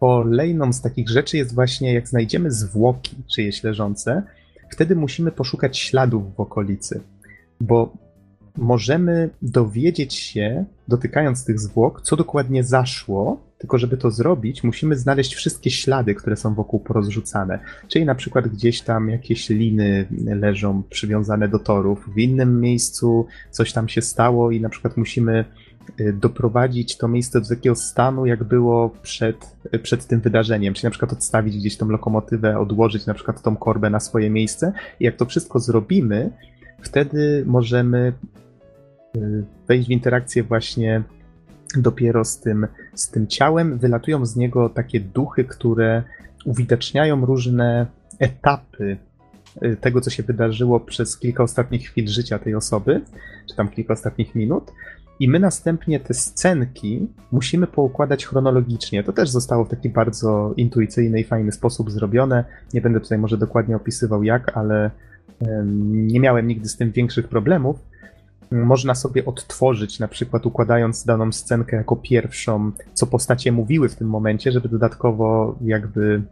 kolejną z takich rzeczy jest właśnie, jak znajdziemy zwłoki czyjeś leżące, wtedy musimy poszukać śladów w okolicy, bo możemy dowiedzieć się, dotykając tych zwłok, co dokładnie zaszło, tylko żeby to zrobić, musimy znaleźć wszystkie ślady, które są wokół porozrzucane, czyli na przykład gdzieś tam jakieś liny leżą przywiązane do torów, w innym miejscu coś tam się stało i na przykład musimy doprowadzić to miejsce do takiego stanu, jak było przed, przed tym wydarzeniem, czyli na przykład odstawić gdzieś tą lokomotywę, odłożyć na przykład tą korbę na swoje miejsce i jak to wszystko zrobimy, wtedy możemy wejść w interakcję właśnie dopiero z tym, z tym ciałem. Wylatują z niego takie duchy, które uwidaczniają różne etapy tego, co się wydarzyło przez kilka ostatnich chwil życia tej osoby, czy tam kilka ostatnich minut. I my następnie te scenki musimy poukładać chronologicznie. To też zostało w taki bardzo intuicyjny i fajny sposób zrobione. Nie będę tutaj może dokładnie opisywał jak, ale nie miałem nigdy z tym większych problemów. Można sobie odtworzyć, na przykład układając daną scenkę jako pierwszą, co postacie mówiły w tym momencie, żeby dodatkowo jakby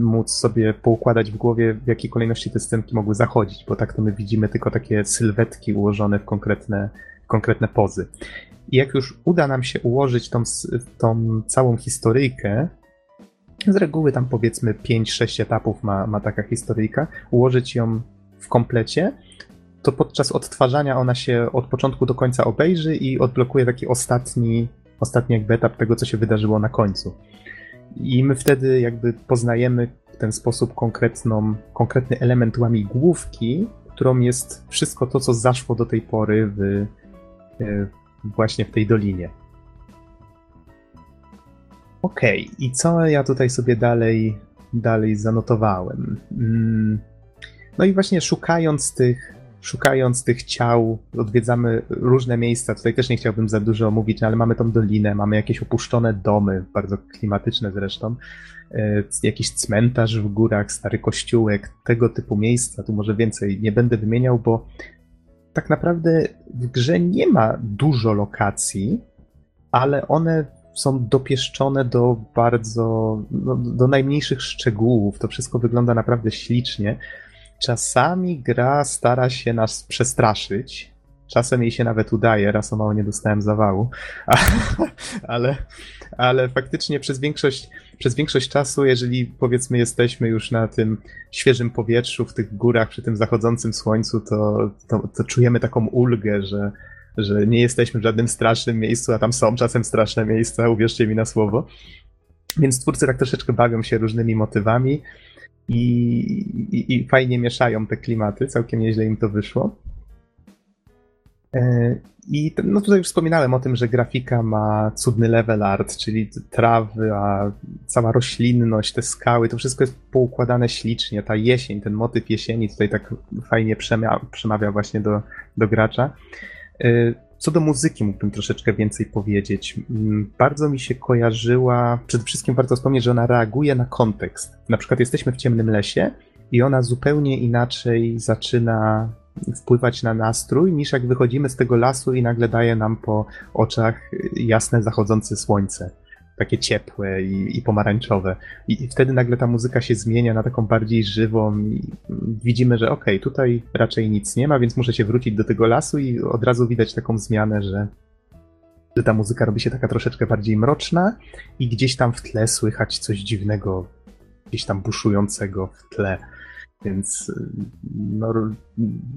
móc sobie poukładać w głowie, w jakiej kolejności te scenki mogły zachodzić, bo tak to my widzimy tylko takie sylwetki ułożone w konkretne konkretne pozy. I jak już uda nam się ułożyć tą, tą całą historyjkę, z reguły tam powiedzmy pięć sześć etapów ma, ma taka historyjka, ułożyć ją w komplecie, to podczas odtwarzania ona się od początku do końca obejrzy i odblokuje taki ostatni, ostatni jakby etap tego, co się wydarzyło na końcu. I my wtedy jakby poznajemy w ten sposób konkretną, konkretny element łamigłówki, którą jest wszystko to, co zaszło do tej pory w właśnie w tej dolinie. Okej, okay. I co ja tutaj sobie dalej, dalej zanotowałem? No i właśnie szukając tych, szukając tych ciał, odwiedzamy różne miejsca. Tutaj też nie chciałbym za dużo mówić, ale mamy tą dolinę, mamy jakieś opuszczone domy, bardzo klimatyczne zresztą, jakiś cmentarz w górach, stary kościółek, tego typu miejsca. Tu może więcej nie będę wymieniał, bo tak naprawdę w grze nie ma dużo lokacji, ale one są dopieszczone do bardzo, no, do najmniejszych szczegółów. To wszystko wygląda naprawdę ślicznie. Czasami gra stara się nas przestraszyć. Czasem jej się nawet udaje, raz o mało nie dostałem zawału, ale, ale faktycznie przez większość, przez większość czasu, jeżeli powiedzmy jesteśmy już na tym świeżym powietrzu, w tych górach, przy tym zachodzącym słońcu, to, to, to czujemy taką ulgę, że, że nie jesteśmy w żadnym strasznym miejscu, a tam są czasem straszne miejsca, uwierzcie mi na słowo. Więc twórcy tak troszeczkę bawią się różnymi motywami i, i, i fajnie mieszają te klimaty, całkiem nieźle im to wyszło. I no tutaj już wspominałem o tym, że grafika ma cudny level art, czyli trawy, a cała roślinność, te skały, to wszystko jest poukładane ślicznie. Ta jesień, ten motyw jesieni tutaj tak fajnie przemawia, przemawia właśnie do, do gracza. Co do muzyki mógłbym troszeczkę więcej powiedzieć. Bardzo mi się kojarzyła, przede wszystkim warto wspomnieć, że ona reaguje na kontekst. Na przykład jesteśmy w ciemnym lesie i ona zupełnie inaczej zaczyna wpływać na nastrój, niż jak wychodzimy z tego lasu i nagle daje nam po oczach jasne zachodzące słońce. Takie ciepłe i, i pomarańczowe. I, I wtedy nagle ta muzyka się zmienia na taką bardziej żywą. I widzimy, że okej, okay, tutaj raczej nic nie ma, więc muszę się wrócić do tego lasu i od razu widać taką zmianę, że, że ta muzyka robi się taka troszeczkę bardziej mroczna i gdzieś tam w tle słychać coś dziwnego, gdzieś tam buszującego w tle. Więc no,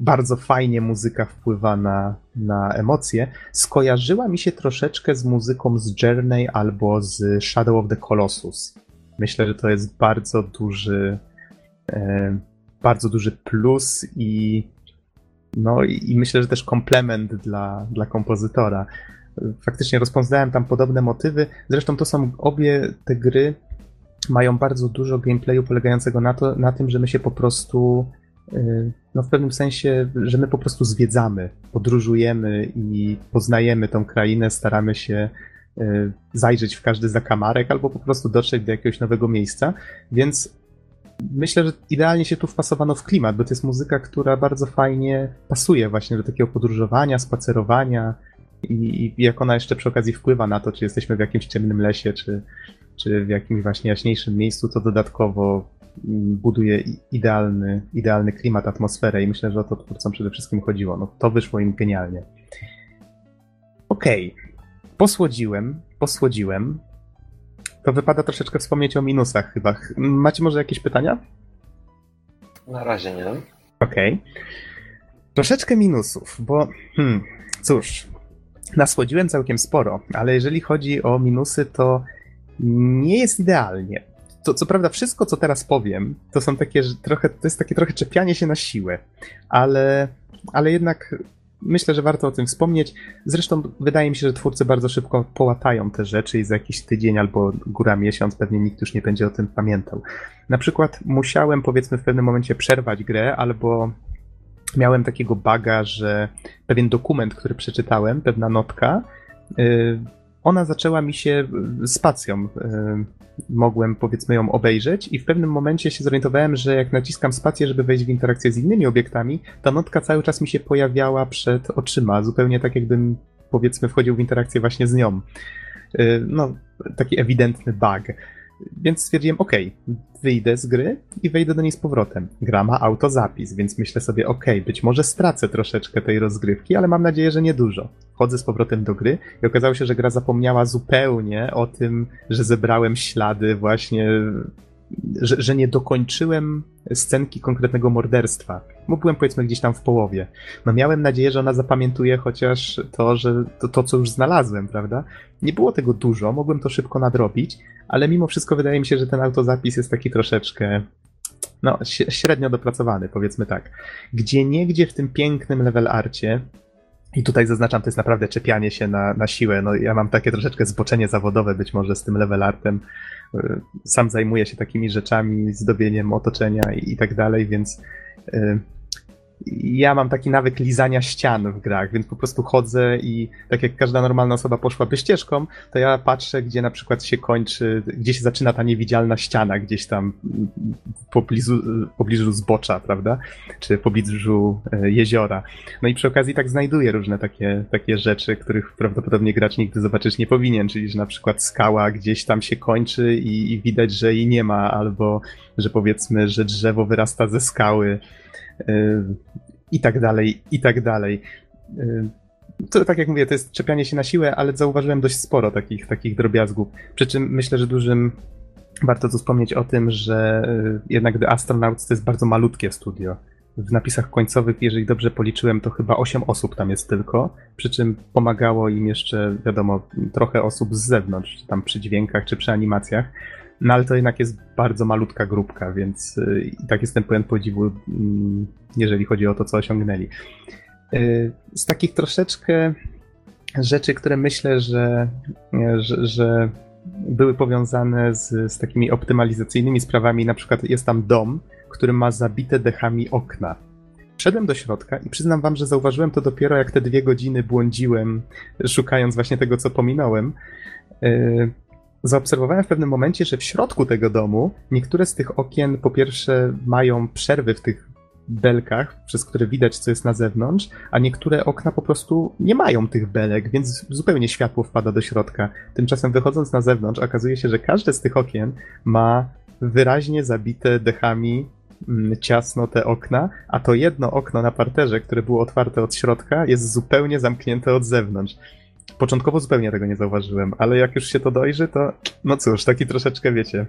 bardzo fajnie muzyka wpływa na, na emocje. Skojarzyła mi się troszeczkę z muzyką z Journey albo z Shadow of the Colossus. Myślę, że to jest bardzo duży, e, bardzo duży plus i, no, i, i myślę, że też komplement dla, dla kompozytora. Faktycznie rozpoznałem tam podobne motywy. Zresztą to są obie te gry, mają bardzo dużo gameplayu polegającego na, to, na tym, że my się po prostu, no w pewnym sensie, że my po prostu zwiedzamy, podróżujemy i poznajemy tą krainę, staramy się zajrzeć w każdy zakamarek albo po prostu dotrzeć do jakiegoś nowego miejsca, więc myślę, że idealnie się tu wpasowano w klimat, bo to jest muzyka, która bardzo fajnie pasuje właśnie do takiego podróżowania, spacerowania i, i jak ona jeszcze przy okazji wpływa na to, czy jesteśmy w jakimś ciemnym lesie, czy czy w jakimś właśnie jaśniejszym miejscu, to dodatkowo buduje idealny, idealny klimat, atmosferę i myślę, że o to twórcom przede wszystkim chodziło. No, to wyszło im genialnie. Okej, okay. posłodziłem, posłodziłem. To wypada troszeczkę wspomnieć o minusach chyba. Macie może jakieś pytania? Na razie nie. Okej. Okay. Troszeczkę minusów, bo hmm, cóż, nasłodziłem całkiem sporo, ale jeżeli chodzi o minusy, to nie jest idealnie. To, co prawda wszystko, co teraz powiem, to są takie, że trochę, to jest takie trochę czepianie się na siłę, ale, ale jednak myślę, że warto o tym wspomnieć. Zresztą wydaje mi się, że twórcy bardzo szybko połatają te rzeczy i za jakiś tydzień albo góra miesiąc pewnie nikt już nie będzie o tym pamiętał. Na przykład musiałem powiedzmy w pewnym momencie przerwać grę albo miałem takiego buga, że pewien dokument, który przeczytałem, pewna notka, yy, ona zaczęła mi się spacją. Mogłem powiedzmy ją obejrzeć i w pewnym momencie się zorientowałem, że jak naciskam spację, żeby wejść w interakcję z innymi obiektami, ta notka cały czas mi się pojawiała przed oczyma, zupełnie tak jakbym powiedzmy wchodził w interakcję właśnie z nią. No, taki ewidentny bug. Więc stwierdziłem, okej, okay, wyjdę z gry i wejdę do niej z powrotem. Gra ma autozapis, więc myślę sobie, okej, okay, być może stracę troszeczkę tej rozgrywki, ale mam nadzieję, że niedużo. Wchodzę z powrotem do gry i okazało się, że gra zapomniała zupełnie o tym, że zebrałem ślady właśnie, że, że nie dokończyłem scenki konkretnego morderstwa, bo byłem powiedzmy gdzieś tam w połowie. No miałem nadzieję, że ona zapamiętuje chociaż to, że to, to co już znalazłem, prawda? Nie było tego dużo, mogłem to szybko nadrobić, ale mimo wszystko wydaje mi się, że ten autozapis jest taki troszeczkę no, średnio dopracowany, powiedzmy tak. Gdzieniegdzie w tym pięknym level arcie, i tutaj zaznaczam, to jest naprawdę czepianie się na, na siłę. No, ja mam takie troszeczkę zboczenie zawodowe być może z tym level artem. Sam zajmuję się takimi rzeczami, zdobieniem otoczenia i, i tak dalej, więc y, ja mam taki nawyk lizania ścian w grach, więc po prostu chodzę i tak jak każda normalna osoba poszłaby ścieżką, to ja patrzę, gdzie na przykład się kończy, gdzie się zaczyna ta niewidzialna ściana, gdzieś tam pobliżu, pobliżu zbocza, prawda? Czy pobliżu jeziora. No i przy okazji tak znajduję różne takie, takie rzeczy, których prawdopodobnie gracz nigdy zobaczyć nie powinien, czyli że na przykład skała gdzieś tam się kończy i, i widać, że jej nie ma, albo że powiedzmy, że drzewo wyrasta ze skały, i tak dalej, i tak dalej. To tak jak mówię, to jest czepianie się na siłę, ale zauważyłem dość sporo takich, takich drobiazgów. Przy czym myślę, że dużym warto tu wspomnieć o tym, że jednak The Astronauts to jest bardzo malutkie studio. W napisach końcowych, jeżeli dobrze policzyłem, to chyba osiem osób tam jest tylko, przy czym pomagało im jeszcze, wiadomo, trochę osób z zewnątrz, czy tam przy dźwiękach, czy przy animacjach. No ale to jednak jest bardzo malutka grupka, więc i tak jestem pełen podziwu, jeżeli chodzi o to, co osiągnęli. Z takich troszeczkę rzeczy, które myślę, że, że, że były powiązane z, z takimi optymalizacyjnymi sprawami, na przykład jest tam dom, który ma zabite dechami okna. Wszedłem do środka i przyznam wam, że zauważyłem to dopiero jak te dwie godziny błądziłem, szukając właśnie tego, co pominąłem. Zaobserwowałem w pewnym momencie, że w środku tego domu niektóre z tych okien po pierwsze mają przerwy w tych belkach, przez które widać, co jest na zewnątrz, a niektóre okna po prostu nie mają tych belek, więc zupełnie światło wpada do środka. Tymczasem wychodząc na zewnątrz okazuje się, że każde z tych okien ma wyraźnie zabite dechami ciasno te okna, a to jedno okno na parterze, które było otwarte od środka, jest zupełnie zamknięte od zewnątrz. Początkowo zupełnie tego nie zauważyłem, ale jak już się to dojrzy, to no cóż, taki troszeczkę, wiecie.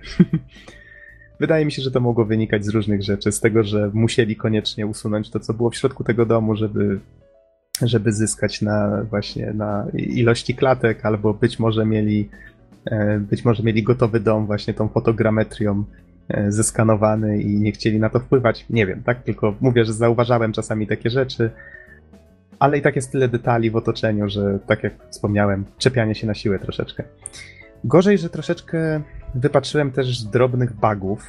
Wydaje mi się, że to mogło wynikać z różnych rzeczy, z tego, że musieli koniecznie usunąć to, co było w środku tego domu, żeby, żeby zyskać na właśnie na ilości klatek, albo być może mieli, być może mieli gotowy dom właśnie tą fotogrametrią zeskanowany i nie chcieli na to wpływać. Nie wiem, tak? Tylko mówię, że zauważałem czasami takie rzeczy. Ale i tak jest tyle detali w otoczeniu, że tak jak wspomniałem, czepianie się na siłę troszeczkę. Gorzej, że troszeczkę wypatrzyłem też drobnych bugów,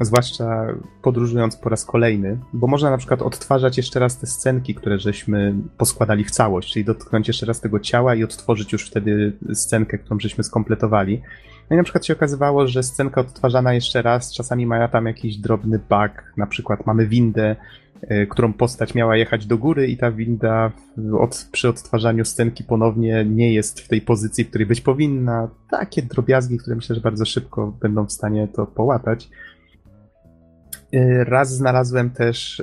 zwłaszcza podróżując po raz kolejny, bo można na przykład odtwarzać jeszcze raz te scenki, które żeśmy poskładali w całość, czyli dotknąć jeszcze raz tego ciała i odtworzyć już wtedy scenkę, którą żeśmy skompletowali. No i na przykład się okazywało, że scenka odtwarzana jeszcze raz czasami ma tam jakiś drobny bug, na przykład mamy windę, którą postać miała jechać do góry i ta winda od, przy odtwarzaniu scenki ponownie nie jest w tej pozycji, w której być powinna. Takie drobiazgi, które myślę, że bardzo szybko będą w stanie to połatać. Raz znalazłem też,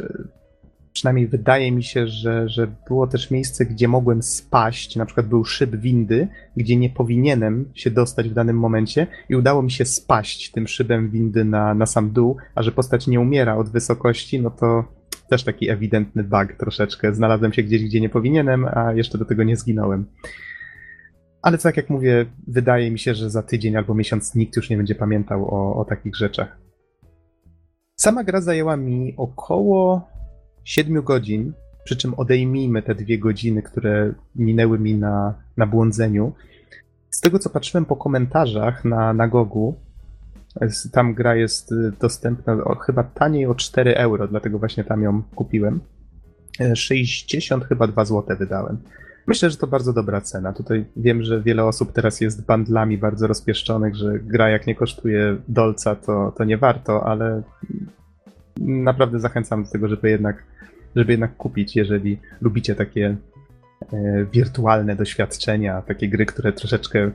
przynajmniej wydaje mi się, że, że było też miejsce, gdzie mogłem spaść, na przykład był szyb windy, gdzie nie powinienem się dostać w danym momencie i udało mi się spaść tym szybem windy na, na sam dół, a że postać nie umiera od wysokości, no to też taki ewidentny bug troszeczkę. Znalazłem się gdzieś, gdzie nie powinienem, a jeszcze do tego nie zginąłem. Ale tak jak mówię, wydaje mi się, że za tydzień albo miesiąc nikt już nie będzie pamiętał o, o takich rzeczach. Sama gra zajęła mi około siedmiu godzin, przy czym odejmijmy te dwie godziny, które minęły mi na, na błądzeniu. Z tego, co patrzyłem po komentarzach na, na gogu, tam gra jest dostępna chyba taniej o cztery euro, dlatego właśnie tam ją kupiłem. sześćdziesiąt chyba dwa złote wydałem. Myślę, że to bardzo dobra cena. Tutaj wiem, że wiele osób teraz jest bundlami bardzo rozpieszczonych, że gra jak nie kosztuje dolca, to, to nie warto, ale naprawdę zachęcam do tego, żeby jednak, żeby jednak kupić, jeżeli lubicie takie wirtualne doświadczenia, takie gry, które troszeczkę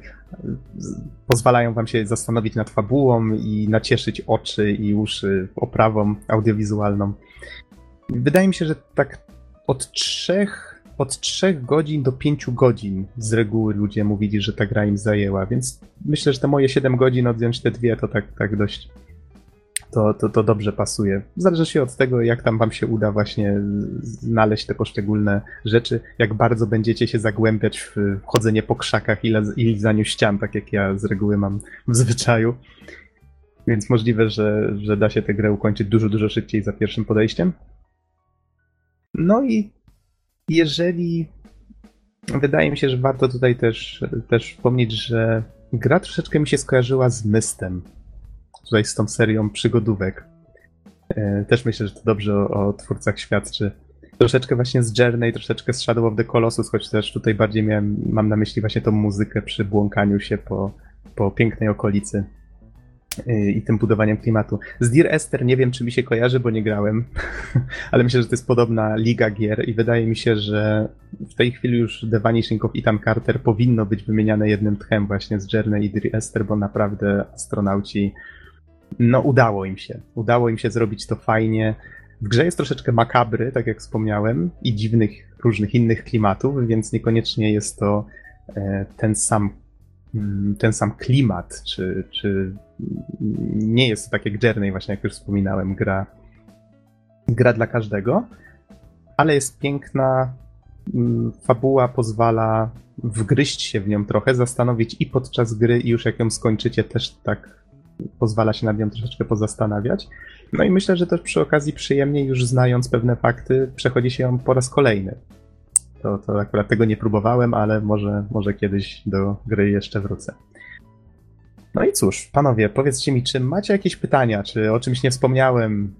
pozwalają wam się zastanowić nad fabułą i nacieszyć oczy i uszy oprawą audiowizualną. Wydaje mi się, że tak od trzech, od trzech godzin do pięciu godzin z reguły ludzie mówili, że ta gra im zajęła, więc myślę, że te moje siedem godzin odjąć te dwie, to tak, tak dość to, to, to dobrze pasuje. Zależy się od tego, jak tam wam się uda właśnie znaleźć te poszczególne rzeczy, jak bardzo będziecie się zagłębiać w chodzenie po krzakach i, laz- i lizaniu ścian, tak jak ja z reguły mam w zwyczaju. Więc możliwe, że, że da się tę grę ukończyć dużo, dużo szybciej za pierwszym podejściem. No i jeżeli... Wydaje mi się, że warto tutaj też, też wspomnieć, że gra troszeczkę mi się skojarzyła z Mystem. Tutaj z tą serią przygodówek. Też myślę, że to dobrze o, o twórcach świadczy. Troszeczkę właśnie z Journey, troszeczkę z Shadow of the Colossus, choć też tutaj bardziej miałem, mam na myśli właśnie tą muzykę przy błąkaniu się po, po pięknej okolicy i tym budowaniem klimatu. Z Dear Esther nie wiem, czy mi się kojarzy, bo nie grałem, ale myślę, że to jest podobna liga gier i wydaje mi się, że w tej chwili już The Vanishing of Ethan Carter powinno być wymieniane jednym tchem właśnie z Journey i Dear Esther, bo naprawdę astronauci, no udało im się. Udało im się zrobić to fajnie. W grze jest troszeczkę makabry, tak jak wspomniałem, i dziwnych, różnych innych klimatów, więc niekoniecznie jest to ten sam ten sam klimat, czy, czy nie jest to tak jak Journey, właśnie jak już wspominałem, gra, gra dla każdego, ale jest piękna, fabuła pozwala wgryźć się w nią trochę, zastanowić i podczas gry, i już jak ją skończycie, też tak pozwala się nad nią troszeczkę pozastanawiać. No i myślę, że też przy okazji przyjemnie, już znając pewne fakty, przechodzi się ją po raz kolejny. To, to akurat tego nie próbowałem, ale może, może kiedyś do gry jeszcze wrócę. No i cóż, panowie, powiedzcie mi, czy macie jakieś pytania, czy o czymś nie wspomniałem?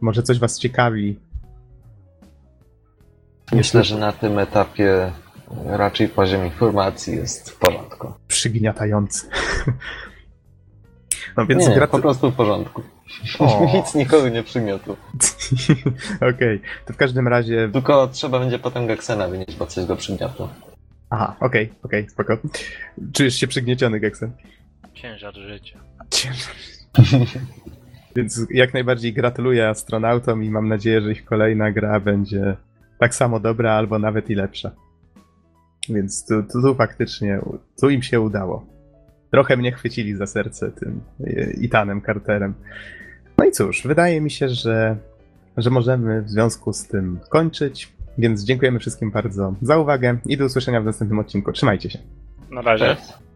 Może coś was ciekawi? Myślę, że na tym etapie raczej poziom informacji jest w porządku. Przygniatający. No więc nie, gra... po prostu w porządku. O. Nic nikogo nie przymiotło. Okej, okay. To w każdym razie... Tylko trzeba będzie potem Geksena wynieść, bo coś go przygniotło. Aha, okej, okay, okej, okay, spoko. Czujesz się przygnieciony, Geksen? Ciężar życia. Ciężar życia. Więc jak najbardziej gratuluję astronautom i mam nadzieję, że ich kolejna gra będzie tak samo dobra, albo nawet i lepsza. Więc tu, tu, tu faktycznie, tu im się udało. Trochę mnie chwycili za serce tym Ethanem Carterem. No i cóż, wydaje mi się, że, że możemy w związku z tym kończyć, więc dziękujemy wszystkim bardzo za uwagę i do usłyszenia w następnym odcinku. Trzymajcie się. Na razie. Cześć.